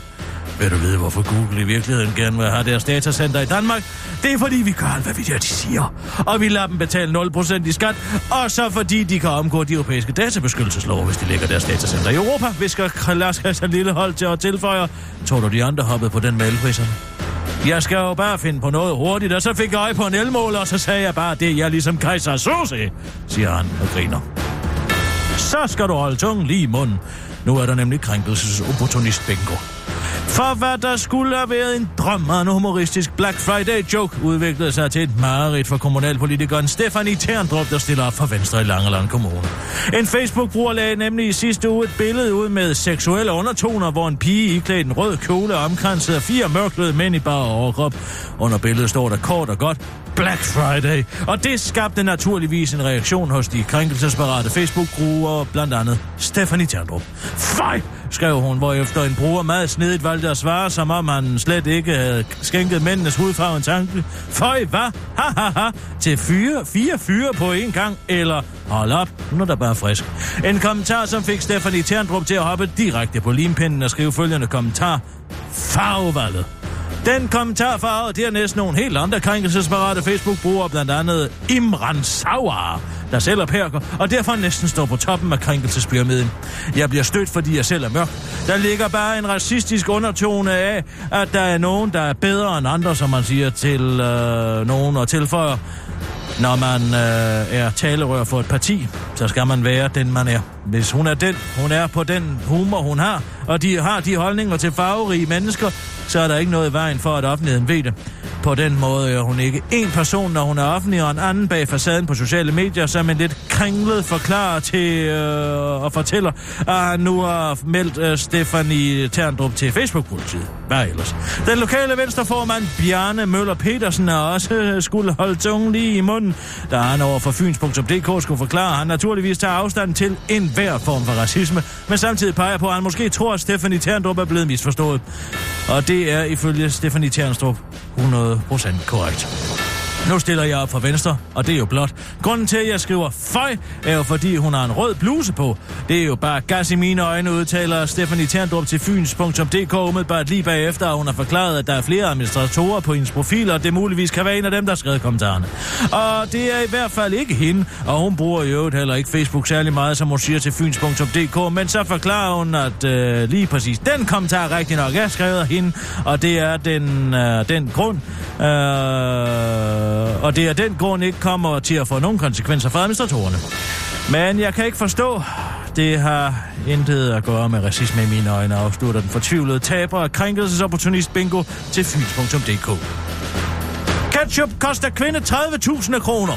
Vil du vide, hvorfor Google i virkeligheden gerne vil have deres datacenter i Danmark? Det er, fordi vi gør, hvad vi der, de siger. Og vi lader dem betale 0% i skat, og så fordi de kan omgå de europæiske databeskyttelseslov, hvis de lægger deres datacenter i Europa, visker Lars Christian Lilleholt til at tilføje. Tror du, de andre hoppede på den med elpriserne? Jeg skal jo bare finde på noget hurtigt, og så fik jeg øje på en elmåler, og så sagde jeg bare, det er jeg ligesom kejser Sose, siger han og griner. Så skal du holde tungen lige i munden. Nu er der nemlig krænkelsesopportunist-bingo. For hvad der skulle have været en drøm af en humoristisk Black Friday-joke, udviklede sig til et mareridt for kommunalpolitikeren Stephanie Terndrup, der stiller op for Venstre i Langeland Kommune. En Facebook-bruger lagde nemlig i sidste uge et billede ud med seksuelle undertoner, hvor en pige iklædt en rød kjole omkranset af 4 mørklede mænd i bare overkrop. Under billedet står der kort og godt Black Friday, og det skabte naturligvis en reaktion hos de krænkelsesparate Facebook-brugere, blandt andet Stephanie Terndrup. Fej! Skrev hun, hvorefter en bruger meget snedigt valgte at svare, som om han slet ikke havde skænket mændenes hudfarve en tanke. Føj, hvad? Ha, ha, ha. Til fire fyre på en gang, eller hold op, nu er der bare frisk. En kommentar, som fik Stephanie Terndrup til at hoppe direkte på limpinden og skrive følgende kommentar. Farvevalget. Den kommentar farvede dernæst nogle helt andre krænkelsesparate Facebook-brugere, blandt andet Imran Sauer, der selv er perker, og derfor næsten står på toppen af krænkelsespyramiden. Jeg bliver stødt, fordi jeg selv er mørk. Der ligger bare en racistisk undertone af, at der er nogen, der er bedre end andre, som man siger til nogen og tilføjer. Når man er talerør for et parti, så skal man være den, man er. Hvis hun er den, hun er på den humor, hun har, og de har de holdninger til farverige mennesker, så er der ikke noget i vejen for, at offentligheden ved det. På den måde er hun ikke én person, når hun er offentlig, og en anden bag facaden på sociale medier, som en lidt kringlet forklarer til og fortæller, at han nu har meldt Stephanie Terndrup til Facebook-politiet. Hvad ellers? Den lokale venstreformand Bjarne Møller Petersen har også skulle holde tungen lige i munden, da han over for Fyns.dk skulle forklare, at han naturligvis tager afstand til enhver form for racisme, men samtidig peger på, at han måske tror, at Stephanie Terndrup er blevet misforstået. Og det er ifølge Stephanie Terndrup 100% korrekt. Nu stiller jeg op for Venstre, og det er jo blot. Grunden til, at jeg skriver føj, er jo fordi hun har en rød bluse på. Det er jo bare gas i mine øjne, udtaler Stephanie Terndrup til Fyns.dk umiddelbart lige bagefter, og hun har forklaret, at der er flere administratorer på hendes profil, og det muligvis kan være en af dem, der har skrevet kommentarerne. Og det er i hvert fald ikke hende, og hun bruger i øvrigt heller ikke Facebook særlig meget, som hun siger til Fyns.dk, men så forklarer hun, at lige præcis den kommentar rigtig nok er skrevet af hende, og det er den grund, og det er den grund ikke kommer til at få nogen konsekvenser for administratorerne. Men jeg kan ikke forstå, det har intet at gøre med racisme i mine øjne, afslutter den fortvivlede taber og krænkelsesopportunist bingo til fyns.dk. Ketchup koster kvinde 30.000 kroner.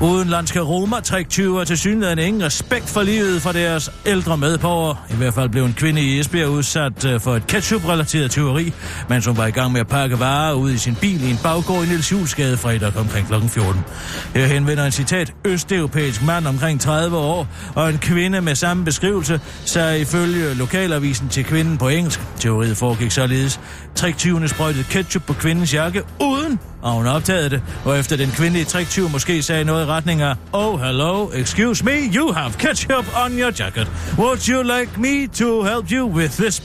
Udenlandske romer træktyver til synligheden ingen respekt for livet for deres ældre medborgere. I hvert fald blev en kvinde i Esbjerg udsat for et ketchup-relateret tyveri, mens hun var i gang med at pakke varer ud i sin bil i en baggård i Niels Juelsgade fredag omkring kl. 14. Her henvender en citat østeuropæisk mand omkring 30 år og en kvinde med samme beskrivelse, sagde ifølge lokalavisen til kvinden på engelsk. Teoriet foregik således. Triktyvene sprøjtede ketchup på kvindens jakke uden, og hun opdagede det, og efter den kvindelige triktyv måske sagde noget retninger. Oh, hello, excuse me, you have ketchup on your jacket. Would you like me to help you with this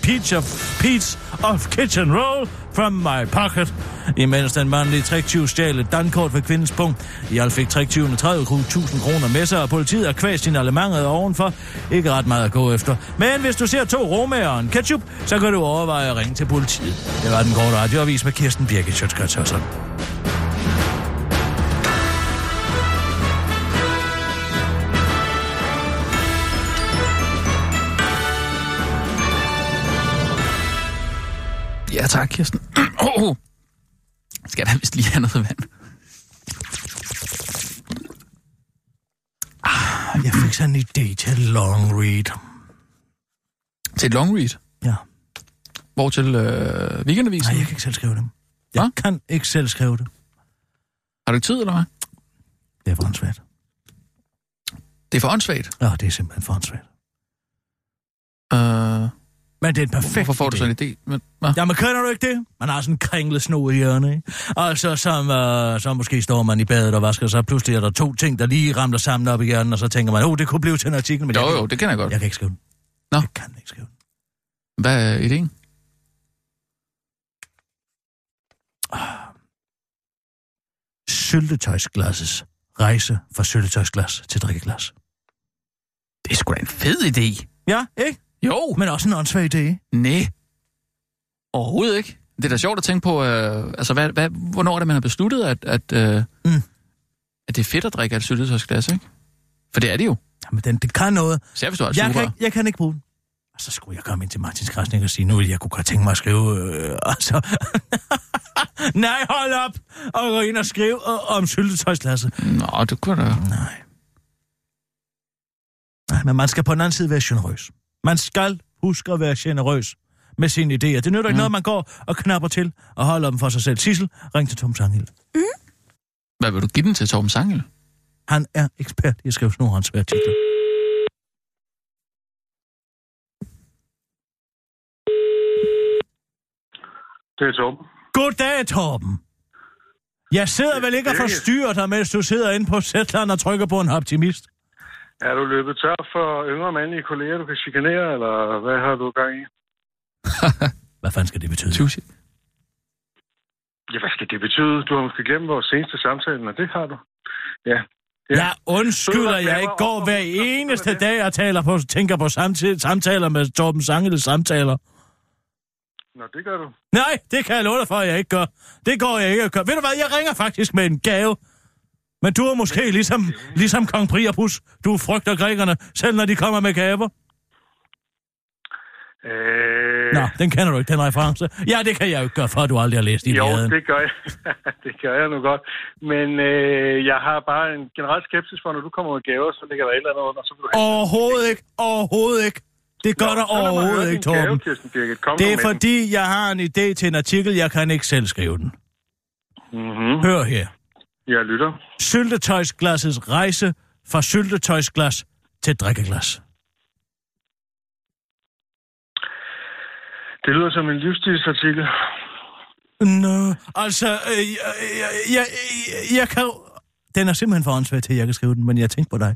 piece of kitchen roll from my pocket? Imens den mandlige triktyv stjal et dankort ved kvindens punkt. I alt fik triktyven 30.000 kroner med sig, og politiet har kvæst sin allemanget ovenfor. Ikke ret meget at gå efter. Men hvis du ser 2 romager og en ketchup, så kan du overveje at ringe til politiet. Det var den korte radioavis med Kirsten Birgit Schiøtz Kretz Hørsholm. Ja, tak, Kirsten. Skal der vist lige have noget vand? Jeg fik sådan en idé til et long read. Til et long read? Ja. Hvor til weekendavisen? Nej, jeg kan ikke selv skrive det. Jeg kan ikke selv skrive det. Har du ikke tid, eller hvad? Det er for åndssvagt. Det er for åndssvagt? Ja, det er simpelthen for åndssvagt. Men det er en perfekt idé. Hvorfor får du sådan en idé? Jamen, kender du ikke det? Man har sådan en kringlet sno i hjørnet, ikke? Og så måske står man i badet og vasker sig, og pludselig er der 2 ting, der lige ramler sammen op i hjørnet, og så tænker man, det kunne blive til en artikel. Men jo, det kender jeg godt. Jeg kan ikke skrive den. Nå? Jeg kan ikke skrive den. Hvad er idéen? Syltetøjsglasses rejse fra syltetøjsglas til drikkeglas. Det er sgu da en fed idé. Ja, ikke? Jo. Men også en åndssvag idé. Næh. Overhovedet ikke. Det er da sjovt at tænke på, hvornår er det, man har besluttet, at det er fedt at drikke af et syltetøjsglas, ikke? For det er det jo. Jamen, det kan noget. Særligt, hvis du har et sugerør. Jeg kan ikke bruge den. Og så skulle jeg komme ind til Martin Krasnik og sige, nu vil jeg kunne godt tænke mig at skrive, og så... Nej, hold op! Og gå ind og skrive om syltetøjsglasset. Nå, det kunne da... Nej, men man skal på den anden side være generøs. Man skal huske at være generøs med sine idéer. Det nytter ikke noget, man går og knapper til og holder dem for sig selv. Zissel, ring til Torben Sangild. Mm. Hvad vil du give den til Torben Sangild? Han er ekspert i at skrive snorhåndsværtitler. Det er Torben. Goddag, Torben. Jeg sidder vel ikke og forstyrrer dig, mens du sidder inde på Shetland og trykker på en optimist. Er du løbet tør for yngre mandlige kolleger, du kan chikanere, eller hvad har du gang i? Hvad fanden skal det betyde? Tusind. Ja, hvad skal det betyde? Du har måske glemt vores seneste samtale, men det har du. Ja. Jeg undskylder, jeg ikke går hver eneste dag og tænker på samtaler med Torben Sangild samtaler. Nå, det gør du. Nej, det kan jeg love dig for, at jeg ikke gør. Det går jeg ikke at gøre. Ved du hvad, jeg ringer faktisk med en gave. Men du er måske ligesom kong Priapus. Du frygter grækerne, selv når de kommer med gaver. Nå, den kender du ikke, den reference. Ja, det kan jeg jo ikke gøre, for du aldrig har læst i det. Jo, det gør jeg. Det gør jeg nu godt. Men jeg har bare en generel skepsis for, når du kommer med gaver, så ligger der et eller andet under. Så du Overhovedet ikke. Det gør der overhovedet ikke, Torben. Det er fordi, jeg har en idé til en artikel, jeg kan ikke selv skrive den. Mm-hmm. Hør her. Jeg lytter. Syltetøjsglassets rejse fra syltetøjsglas til drikkeglas. Det lyder som en livsstilsartikel. Nå, altså, jeg kan... Den er simpelthen for åndssvagt til, at jeg kan skrive den, men jeg tænkte på dig.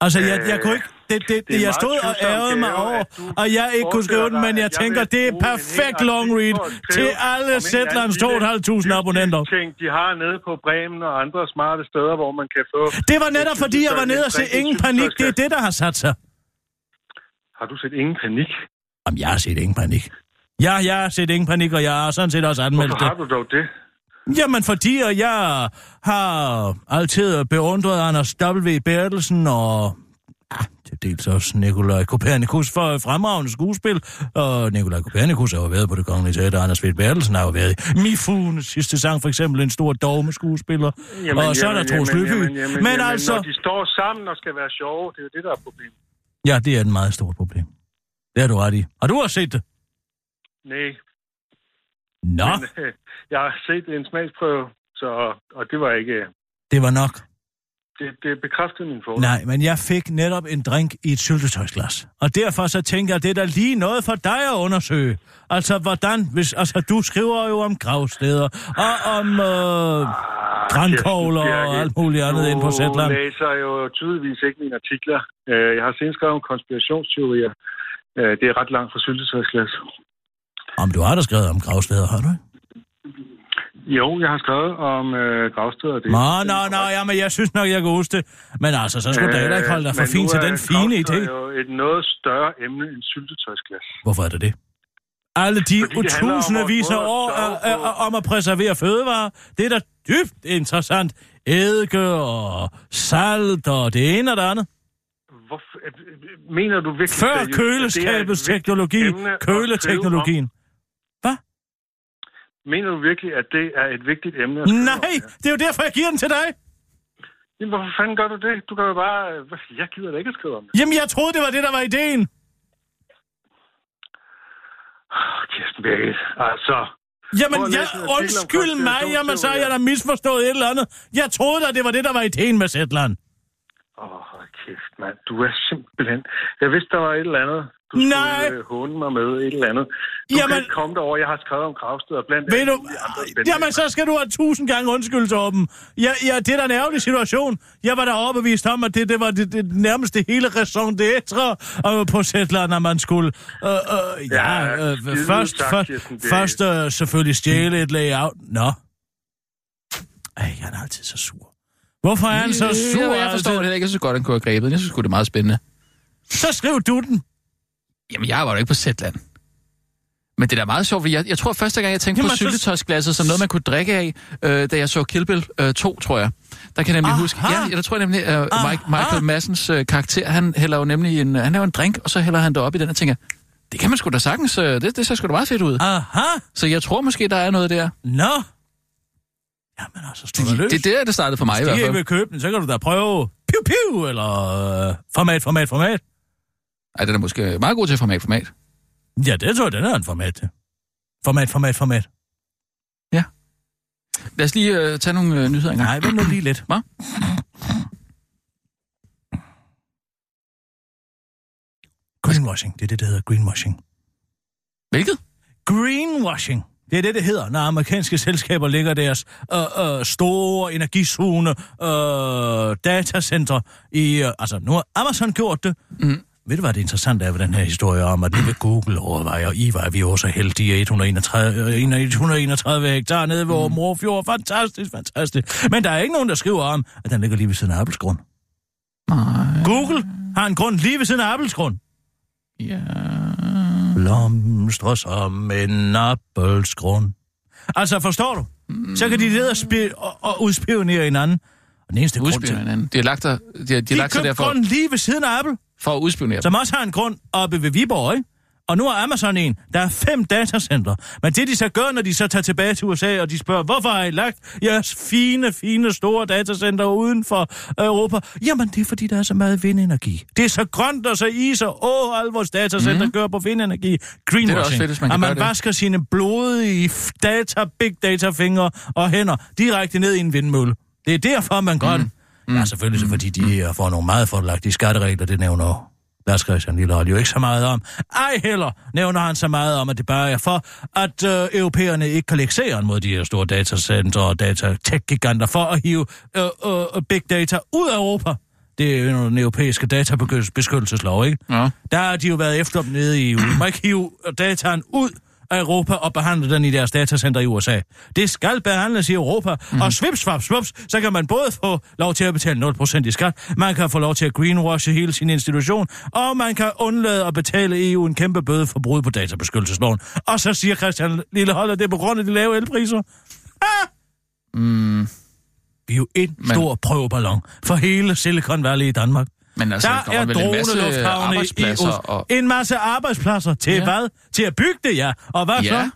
Altså, jeg kunne ikke... Det jeg stod og ærede mig over, og jeg ikke kunne skrive den, men jeg tænker, det er perfekt long read til alle Zetlands 2.500 abonnenter. De har nede på Bremen og andre smarte steder, hvor man kan få... Det var netop, fordi jeg var nede og se Ingen Panik. Det er det, der har sat sig. Har du set Ingen Panik? Jamen, jeg har set Ingen Panik. Ja, jeg har set Ingen Panik, og jeg har sådan set også anmeldt det. Hvorfor har du dog det? Jamen, fordi jeg har altid beundret Anders W. Bertelsen og... til dels også Nikolaj Kopernikus for fremragende skuespil, og Nikolaj Kopernikus har jo været på Det Kongelige Teater, og Anders Svend Bertelsen har jo været i Mifunes sidste sang, for eksempel en stor dogme skuespiller, og så er der Troels Lyby. Men altså... Når de står sammen og skal være sjove, det er jo det, der er problemet. Ja, det er et meget stort problem. Det er du ret i. Og du har set det? Nej. Nå? Men, jeg har set en smagsprøve, og det var ikke... Det var nok. Det bekræftede min forhold. Nej, men jeg fik netop en drink i et syltetøjsglas. Og derfor så tænker jeg, det er da lige noget for dig at undersøge. Altså, hvordan... Hvis, altså, du skriver jo om gravsteder, og om... brandkogler og alt muligt andet inde på Shetland. Du læser jo tydeligvis ikke mine artikler. Jeg har senest skrevet om konspirationsteorier. Det er ret langt fra syltetøjsglas. Om du har da skrevet om gravsteder, har du ikke? Jo, jeg har skrevet om gravsteder. Nå, jeg synes nok, jeg kan huske det. Men altså, så skulle du da ikke holde dig for fint til den fine idé. Men nu er jo et noget større emne end syltetøjsglas. Hvorfor er det det? Alle de tusindvis af år om at preservere fødevarer, det er da dybt interessant. Eddike og salt og det ene og det andet. Hvorfor, mener du virkelig... Før køleskabets teknologi, køleteknologien. Hvad? Mener du virkelig, at det er et vigtigt emne? Nej, det er jo derfor, jeg giver den til dig. Jamen, hvorfor fanden gør du det? Du gør jo bare... Jeg gider da ikke at skrive om det. Jamen, jeg troede, det var det, der var ideen. Kirsten Birgit, altså... Jamen, undskyld mig, jamen, så har jeg da misforstået et eller andet. Jeg troede da, det var det, der var ideen med Shetland. Åh, kæft, mand. Du er simpelthen... Jeg vidste, der var et eller andet. Du skulle håne mig med et eller andet. Du kan ikke komme derover. Jeg har skrevet om gravsteder blandt andet. Jamen, så skal du have 1000 gange undskyld, Torben. Ja, det er da en ærgerlig situation. Jeg var da overbevist om, at det var det nærmeste hele raison d'être på Shetland, når man skulle... Først selvfølgelig stjæle et layout. Nå. Ej, han er altid så sur. Hvorfor er han så sur? Jeg forstår det ikke så godt, han kunne have grebet. Jeg synes det er meget spændende. Så skriv du den. Jamen, jeg var jo ikke på Shetland. Men det er da meget sjovt, fordi jeg tror første gang, jeg tænkte på syltetøjsglasset som noget, man kunne drikke af, da jeg så Kill Bill 2, tror jeg. Der kan jeg nemlig huske... Ja, der tror jeg nemlig, Michael Madsens karakter, han hælder jo nemlig han laver en drink, og så hælder han det op i den og tænker, det kan man sgu da sagtens... Det ser sgu da meget fedt ud. Aha. Så jeg tror måske, der er noget der. Nå. Jamen altså, det er det startede for mig i hvert fald. Hvis de ikke vil købe den, så kan du da prøve piu piu, eller format. Ej, den er måske meget god til format. Ja, det tror jeg, den er en format til. Format. Ja. Lad os lige tage nogle nyheder engang. Nej, vent nu lige lidt. Hvad? Greenwashing. Det er det, der hedder greenwashing. Hvilket? Greenwashing. Det er det hedder, når amerikanske selskaber lægger deres store energisugende datacenter i... altså, nu har Amazon gjort det. Mm. Ved du, hvad det interessante er ved den her historie om, at nu ved Google overveje, og I var vi også heldige 131 hektar nede ved Morfjord. Fantastisk. Men der er ikke nogen, der skriver om, at den ligger lige ved siden af Apples grund. Nej. Google har en grund lige ved siden af Apples grund. Ja... Blomstre som en appelsgrund. Altså, forstår du? Så kan de lede og udspionere hinanden. Og den eneste grund til... De har lagt sig derfor... De købte grunden lige ved siden af Apple. For at udspionere. Som også har en grund oppe ved Viborg, ikke? Og nu er Amazon en. Der er 5 datacenter. Men det de så gør, når de så tager tilbage til USA, og de spørger, hvorfor har I lagt jeres fine, store datacenter uden for Europa? Jamen, det er fordi, der er så meget vindenergi. Det er så grønt og så is, og alle vores datacenter kører på vindenergi. Greenwashing. Det er også fedt, hvis man kan gøre det. Man vasker sine blodige big data-fingre og hænder direkte ned i en vindmølle. Det er derfor, man gør det. Ja, selvfølgelig, fordi de får nogle meget fordelagtige skatteregler, det nævner Lars Christian Lilleholt jo ikke så meget om. Ej heller nævner han så meget om, at det bare er for, at europæerne ikke kan lægge sejren mod de her store datacenter og datatech-giganter for at hive big data ud af Europa. Det er jo den europæiske databeskyttelseslov, ikke? Ja. Der har de jo været efter dem nede i EU. Man kan ikke hive dataen ud af Europa og behandle den i deres datacenter i USA. Det skal behandles i Europa, og svips, så kan man både få lov til at betale 0% i skat, man kan få lov til at greenwashe hele sin institution, og man kan undlade at betale EU en kæmpe bøde for brud på databeskyttelsesloven. Og så siger Christian Lilleholt, at det er på grund af de lave elpriser. Vi er jo stor prøveballon for hele Silicon Valley i Danmark. Men altså, der er dronelufthavne i os. Og... En masse arbejdspladser. Til hvad? Til at bygge det, ja. Og hvad så?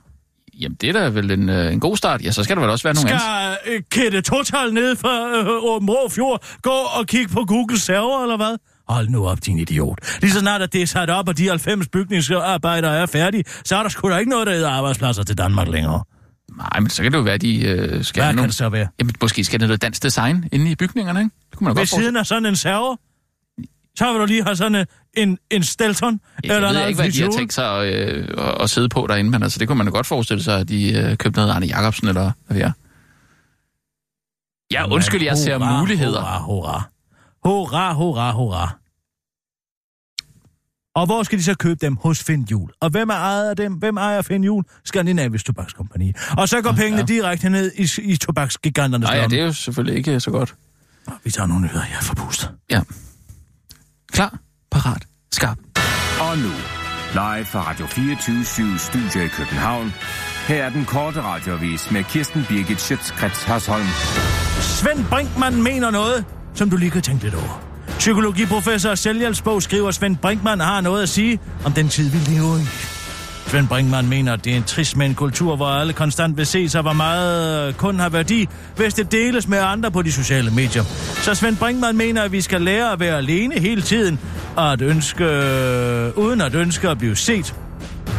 Jamen, det er da vel en god start. Ja, så skal der vel også være nogle andre. Skal Kette Total nede fra Åben Rå Fjord gå og kigge på Google server, eller hvad? Hold nu op, din idiot. Lige så snart, at det er sat op, og de 90 bygningsarbejdere er færdige, så er der sgu da ikke noget, der hedder arbejdspladser til Danmark længere. Nej, men så kan det jo være, at de skal... Hvad kan det så være? Jamen, måske skal det noget dansk design inde i bygningerne, ikke? Det kunne man da godt forstå. Ved siden af sådan en server? Så vil du lige have sådan en Stelton? Jeg ved ikke, hvad de har tænkt sig at sidde på derinde, men altså, det kunne man jo godt forestille sig, at de købte noget af Arne Jacobsen, eller hvad det er. Ja, undskyld, jeg ser hurra, muligheder. Hurra. Og hvor skal de så købe dem? Hos Finn Hjul. Og hvem er ejet af dem? Hvem ejer Finn Hjul? Skandinavisk Tobakskompagni. Og så går pengene direkte ned i tobaksgiganternes lomme. Nej, det er jo selvfølgelig ikke så godt. Vi tager nogle nyheder, jeg er forpustet. Ja. Klar, parat, skarp. Og nu, live fra Radio 24/7 Studio i København. Her er den korte radioavis med Kirsten Birgit Schiøtz Kretz Hørsholm. Svend Brinkmann mener noget, som du lige kan tænke lidt over. Psykologiprofessor og selvhjælpsbogskriver Svend Brinkmann har noget at sige om den tid, vi lever i. Svend Brinkmann mener, at det er en trist med en kultur, hvor alle konstant vil se sig, hvor meget kun har værdi, hvis det deles med andre på de sociale medier. Så Svend Brinkmann mener, at vi skal lære at være alene hele tiden, og at ønske, uden at ønske at blive set.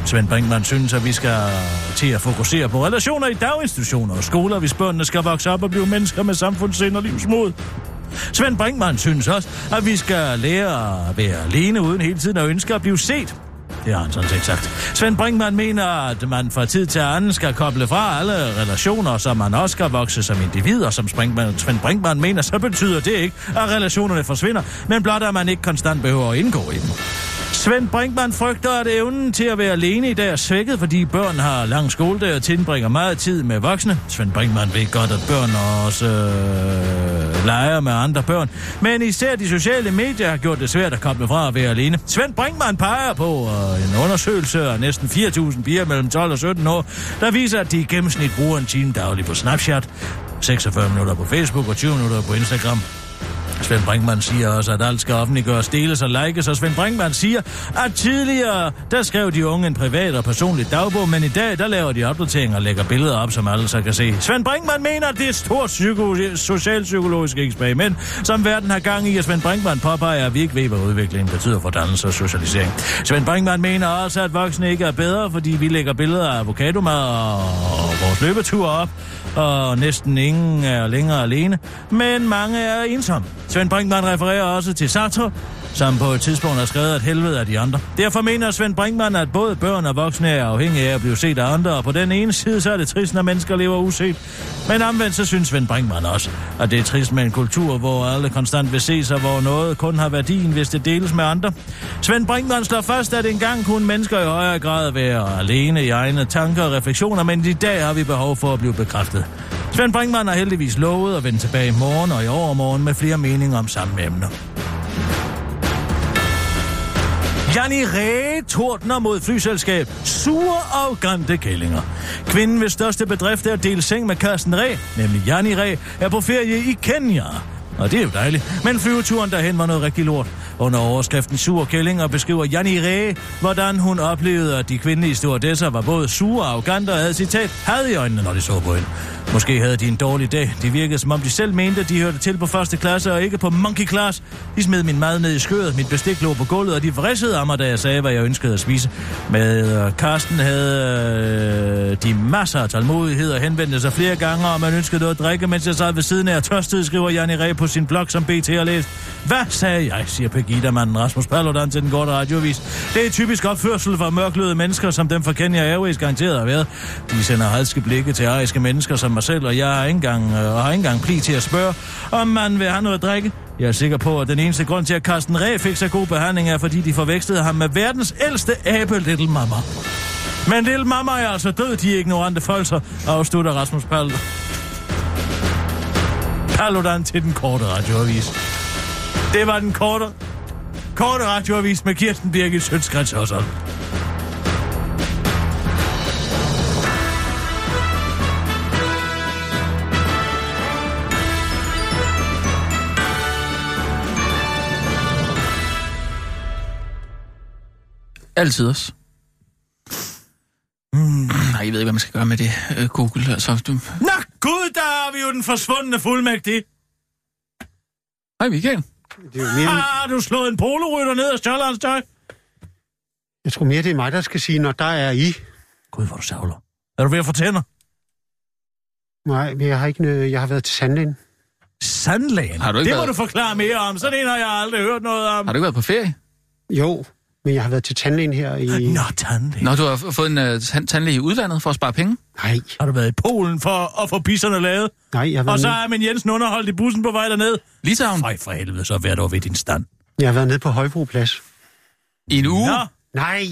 Svend Brinkmann synes, at vi skal til at fokusere på relationer i daginstitutioner og skoler, hvis børnene skal vokse op og blive mennesker med samfundssind og livsmod. Svend Brinkmann synes også, at vi skal lære at være alene uden hele tiden at ønske at blive set. Det har han sådan set sagt. Svend Brinkmann mener, at man fra tid til anden skal koble fra alle relationer, så man også skal vokse som individer. Som Svend Brinkmann mener, så betyder det ikke, at relationerne forsvinder, men blot at man ikke konstant behøver at indgå i dem. Svend Brinkmann frygter, at evnen til at være alene i dag er svækket, fordi børn har lang skoledag og tilbringer meget tid med voksne. Svend Brinkmann ved godt, at børn også leger med andre børn. Men især de sociale medier har gjort det svært at komme fra at være alene. Svend Brinkmann peger på en undersøgelse af næsten 4.000 piger mellem 12 og 17 år, der viser, at de i gennemsnit bruger en time daglig på Snapchat, 46 minutter på Facebook og 20 minutter på Instagram. Svend Brinkmann siger også, at alt skal offentliggøres, deles og likes, og Svend Brinkmann siger, at tidligere, der skrev de unge en privat og personlig dagbog, men i dag, der laver de opdateringer og lægger billeder op, som alle så kan se. Svend Brinkmann mener, at det er et stort socialpsykologisk eksperiment, som verden har gang i, og Svend Brinkmann påpeger, at vi ikke ved, hvad udviklingen betyder for dannelse og socialisering. Svend Brinkmann mener også, at voksne ikke er bedre, fordi vi lægger billeder af avocadomad og vores løbetur op, og næsten ingen er længere alene, men mange er ensomme. Svend Brinkmann refererer også til Sartre, som på et tidspunkt har skrevet, at helvede er de andre. Derfor mener Svend Brinkmann, at både børn og voksne er afhængige af at blive set af andre, og på den ene side så er det trist, når mennesker lever uset. Men omvendt så synes Svend Brinkmann også, at det er trist med en kultur, hvor alle konstant vil se sig, hvor noget kun har værdien, hvis det deles med andre. Svend Brinkmann slår fast, at engang kunne mennesker i højere grad være alene i egne tanker og refleksioner, men i dag har vi behov for at blive bekræftet. Svend Brinkmann har heldigvis lovet at vende tilbage i morgen og i overmorgen med flere meninger om samme emner. Janni Ree tordner mod flyselskab. Sure og grænte kællinger. Kvinden ved største bedrift er at dele seng med Carsten Ree, nemlig Janni Ree, er på ferie i Kenya. Og det er jo dejligt. Men flyveturen derhen var noget rigtig lort. Under overskriften Sure Kællinger beskriver Janni Ree, hvordan hun oplevede, at de kvindelige stewardesser var både sure og arrogante og havde citat had i øjnene, når de så på hende. Måske havde de en dårlig dag. Det virkede, som om de selv mente, de hørte til på første klasse og ikke på monkey class. De smed min mad ned i skødet, mit bestik lå på gulvet, og de vridsede af mig, da jeg sagde, hvad jeg ønskede at spise. Med Carsten havde de masser af tålmodighed og henvendte sig flere gange, og man ønskede noget at drikke, mens jeg sad ved siden af og tørstede, skriver Janni Ree på sin blog, som BT har læst. Hvad sagde jeg, siger Pegida-manden Rasmus Paludan til den korte radioavis. Det er typisk opførsel for mørkløde mennesker, som dem fra Kenya Airways garanteret har været. De sender halske blikke til ariske mennesker som mig selv, og jeg har ikke engang pligt til at spørge, om man vil have noget at drikke. Jeg er sikker på, at den eneste grund til, at Carsten Ree fik så god behandling, er, fordi de forvekslede ham med verdens ældste abe, Little Mama. Men Little Mama er altså død, de ignorante følelser, afslutter Rasmus Paludan til den korte radioavis. Det var den korte radioavis med Kirsten Birgit Schiøtz Kretz Hørsholm. Altid også. Nej, jeg ved ikke, hvad man skal gøre med det, Google. Altså, du... Nå gud, der har vi jo den forsvundne fuldmægtige. Hej, Michael. Har du slået en polorytter ned og stjålet hans tøj? Jeg tror mere, det er mig, der skal sige, når der er i. Gud, hvor du savler. Er du ved at få tænder? Nej, men jeg har ikke noget. Jeg har været til sandlægen. Sandlægen? Det må du forklare mere om. Sådan en har jeg aldrig hørt noget om. Har du ikke været på ferie? Jo. Men jeg har været til tandlægen her i... Nå, tandlægen. Nå, du har fået en tandlæge i udlandet for at spare penge? Nej. Har du været i Polen for at få pisserne lavet? Nej, jeg har været. Og så er min Jensen underholdt i bussen på vej derned. Litauen? Nej, for helvede, så vær du ved din stand. Jeg har været nede på Højbroplads. I en uge? Nå. Nej.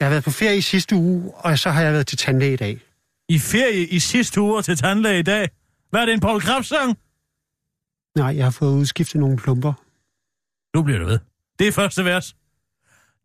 Jeg har været på ferie i sidste uge, og så har jeg været til tandlæge i dag. I ferie i sidste uge og til tandlæge i dag? Hvad er det, en Paul Krebs-sang? Nej, jeg har fået udskiftet nogle plumper. Nu bliver du ved. Det er første vers.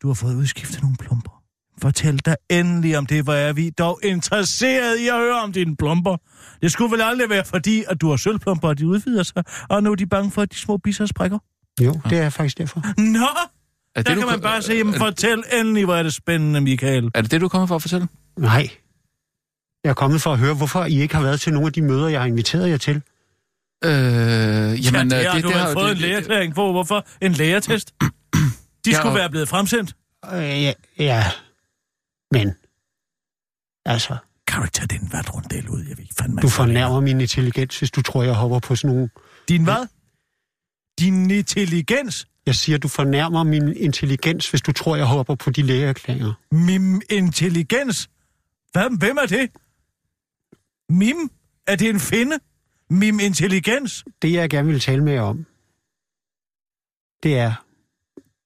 Du har fået udskiftet nogle plumper. Fortæl dig endelig om det, hvor er vi dog interesseret i at høre om dine plumper. Det skulle vel aldrig være fordi, at du har sølvplumper, og de udvider sig, og nu er de bange for, at de små bisser sprækker. Jo, det er faktisk derfor. Nå! Er der det, kan man bare sige, fortæl endelig, hvor er det spændende, Michael. Er det det, du kommer for at fortælle? Nej. Jeg er kommet for at høre, hvorfor I ikke har været til nogle af de møder, jeg har inviteret jer til. Jamen, ja, det, du har fået en lægertæring på. Hvorfor? En lægertest? De skulle være blevet fremsendt. Ja. Men. Altså. Kan du ikke tage den vatrundel ud? Jeg ved ikke, fandme. Du fornærmer min intelligens, hvis du tror, jeg hopper på sådan nogle. Din hvad? Din intelligens? Jeg siger, du fornærmer min intelligens, hvis du tror, jeg hopper på de lægeerklæringer. Min intelligens? Hvem er det? Mim? Er det en finde? Mim intelligens? Det, jeg gerne vil tale med jer om, det er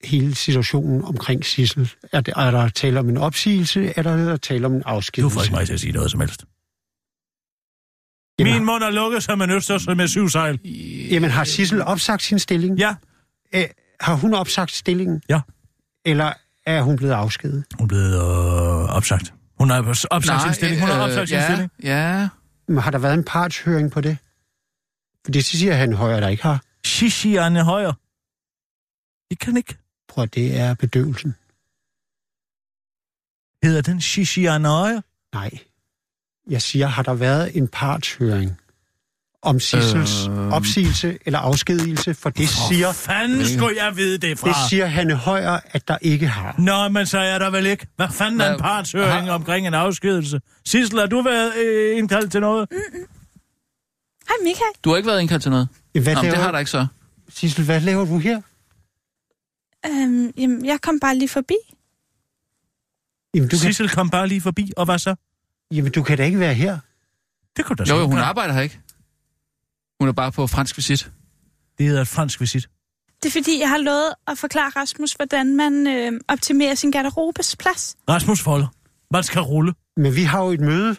hele situationen omkring Zissel. Er der tale om en opsigelse? Er der tale om en afskedelse? Du får ikke mig til at sige noget som helst. Jamen, min mund er lukket som en østers med 7 sejl. Jamen, har Zissel opsagt sin stilling? Ja. Har hun opsagt stillingen? Ja. Eller er hun blevet afskedet? Hun er blevet opsagt. Hun har opsagt sin stilling. Hun har opsagt sin stilling. Ja. Men har der været en partshøring på det? For det siger han højere, der ikke har. Shishierne højere. Det kan ikke. Prøv, det er bedøvelsen. Hedder den Shishierne højere? Nej. Jeg siger, har der været en partshøring om Zissels opsigelse eller afskedigelse? For det siger... fanden skulle jeg vide det fra? Det siger Hanne Højer, at der ikke har. Nå, men så er der vel ikke. Hvad fanden er en partshøring omkring en afskedelse? Zissel, har du været indkaldt til noget? Hej, Michael. Du har ikke været indkaldt til noget? Jamen, det har der ikke så. Zissel, hvad laver du her? Jamen, jeg kom bare lige forbi. Zissel kom bare lige forbi, og hvad så? Jamen, du kan da ikke være her. Det kunne da jo, hun arbejder her ikke. Hun er bare på fransk visit. Det hedder et fransk visit. Det er fordi, jeg har lovet at forklare Rasmus, hvordan man optimerer sin garderobes plads. Rasmus folder. Man skal rulle. Men vi har jo et møde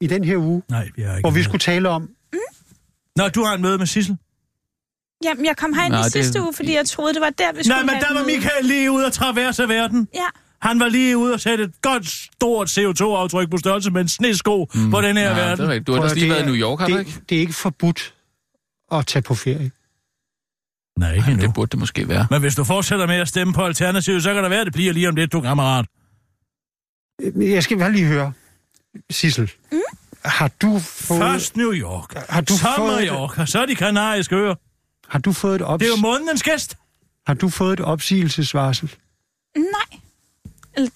i den her uge, hvor vi skulle tale om... Mm? Nå, du har et møde med Zissel. Jamen, jeg kom herind i sidste uge, fordi jeg troede, det var der, vi skulle have. Nej, men der var Michael lige ude og traverse verden. Ja. Han var lige ude og sætte et godt stort CO2-aftryk på størrelse med en snesko på den her verden. Det er du har også lige været i New York, har du ikke? Det er ikke forbudt at tage på ferie. Nej, ikke endnu. Det burde det måske være. Men hvis du fortsætter med at stemme på Alternativet, så kan der være, det bliver lige om lidt, du kammerat. Jeg skal bare lige høre. Zissel, har du fået... Først New York, så Mallorca, så de kanariske øer. Har du fået et opsigelse? Det er jo månedens gæst. Har du fået et opsigelsesvarsel? Nej.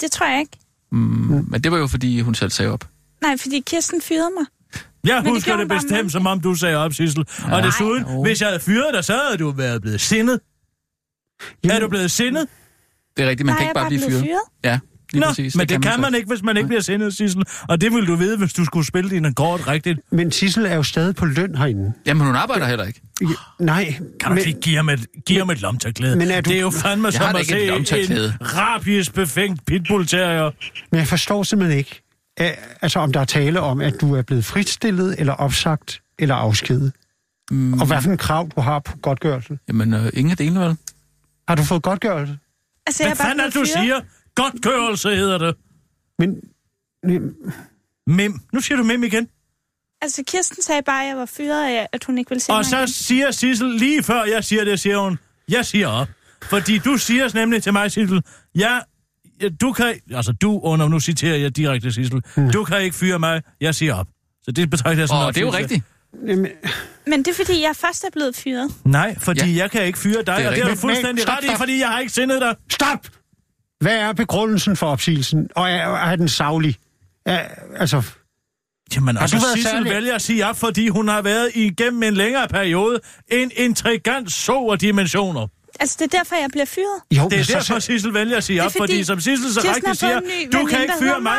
Det tror jeg ikke. Men det var jo, fordi hun selv sagde op. Nej, fordi Kirsten fyrede mig. Jeg husker det bestemt, som om du sagde op, Zissel. Ja. Og desuden, hvis jeg havde fyret dig, så havde du været blevet sindet. Er du blevet sindet? Det er rigtigt, man kan ikke bare blive fyret. Ja, lige præcis. Men det kan man ikke, hvis man ikke bliver sindet, Zissel. Og det ville du vide, hvis du skulle spille dine kort rigtigt. Men Zissel er jo stadig på løn herinde. Jamen, hun arbejder heller ikke. Nej. Kan du ikke give ham et lomtørklæde? Det er jo fandme som at se en rabiesbefængt pitbullterrier. Men jeg forstår simpelthen ikke, altså om der er tale om, at du er blevet fritstillet, eller opsagt, eller afskedet. Og hvad for en krav, du har på godtgørelse? Jamen, ingen af delene, vel? Har du fået godtgørelse? Altså, hvad fanden er det, du siger? Godtgørelse hedder det. Men... Nu siger du mem igen. Altså, Kirsten sagde bare, at jeg var fyret af, at hun ikke ville se mig. Og så siger Zissel, lige før jeg siger det, siger hun, jeg siger op. Fordi du siger nemlig til mig, Zissel, du kan... Altså, nu citerer jeg direkte, Zissel. Du kan ikke fyre mig, jeg siger op. Så det betragter jeg som noget. Det er jo rigtigt. Men det er, fordi jeg først er blevet fyret. Nej, fordi jeg kan ikke fyre dig, og det er du fuldstændig ret i, fordi jeg har ikke sindet dig. Stop! Hvad er begrundelsen for opsigelsen? Og er den saglig? Altså... Jamen, og så Zissel vælger at sige op, fordi hun har været igennem en længere periode en intrigant så af dimensioner. altså, det er derfor, jeg bliver fyret. Jo, det er derfor, Zissel vælger at sige op, fordi som Zissel så rigtigt siger, du kan ikke fyre mig.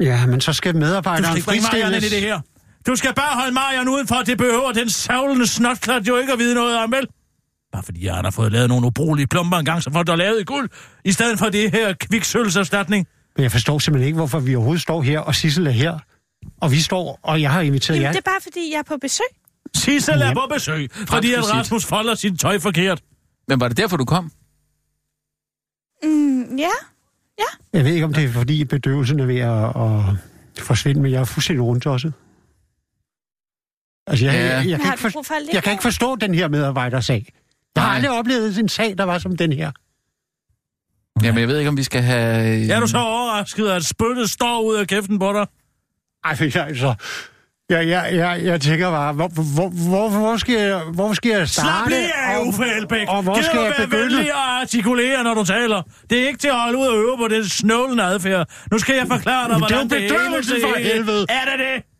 Ja, men så skal medarbejderen fristilles. I det her. Du skal bare holde Marian udenfor, det behøver den savlende snotklat jo ikke at vide noget om, vel? Bare fordi jeg har fået lavet nogle ubrugelige plomber engang, så får du lavet i guld, i stedet for det her kviksølvserstatning. Men jeg forstår simpelthen ikke, hvorfor vi overhovedet står her, og Zissel er her, og vi står, og jeg har inviteret jer. Det er bare fordi, jeg er på besøg. Zissel er på besøg, fordi at Rasmus folder sit tøj forkert. Men var det derfor, du kom? Ja. Jeg ved ikke, om det er fordi bedøvelsen er ved at forsvinde, men jeg er fuldstændig rundt også. Altså, jeg kan ikke forstå den her medarbejdersag. Jeg har aldrig oplevet en sag, der var som den her. Jamen, jeg ved ikke, om vi skal have... Ja, er du så overrasket, at spyttet står ud af kæften på dig? Ej, altså... Jeg tænker bare, hvor skal jeg starte? Slap lige af, Uffe Elbæk. Og hvor skal jeg begynde? Giv dig venlig at artikulere, når du taler. Det er ikke til at holde ud og øve på det snøvlende adfærd. Nu skal jeg forklare dig, hvordan det hele er. Er det det?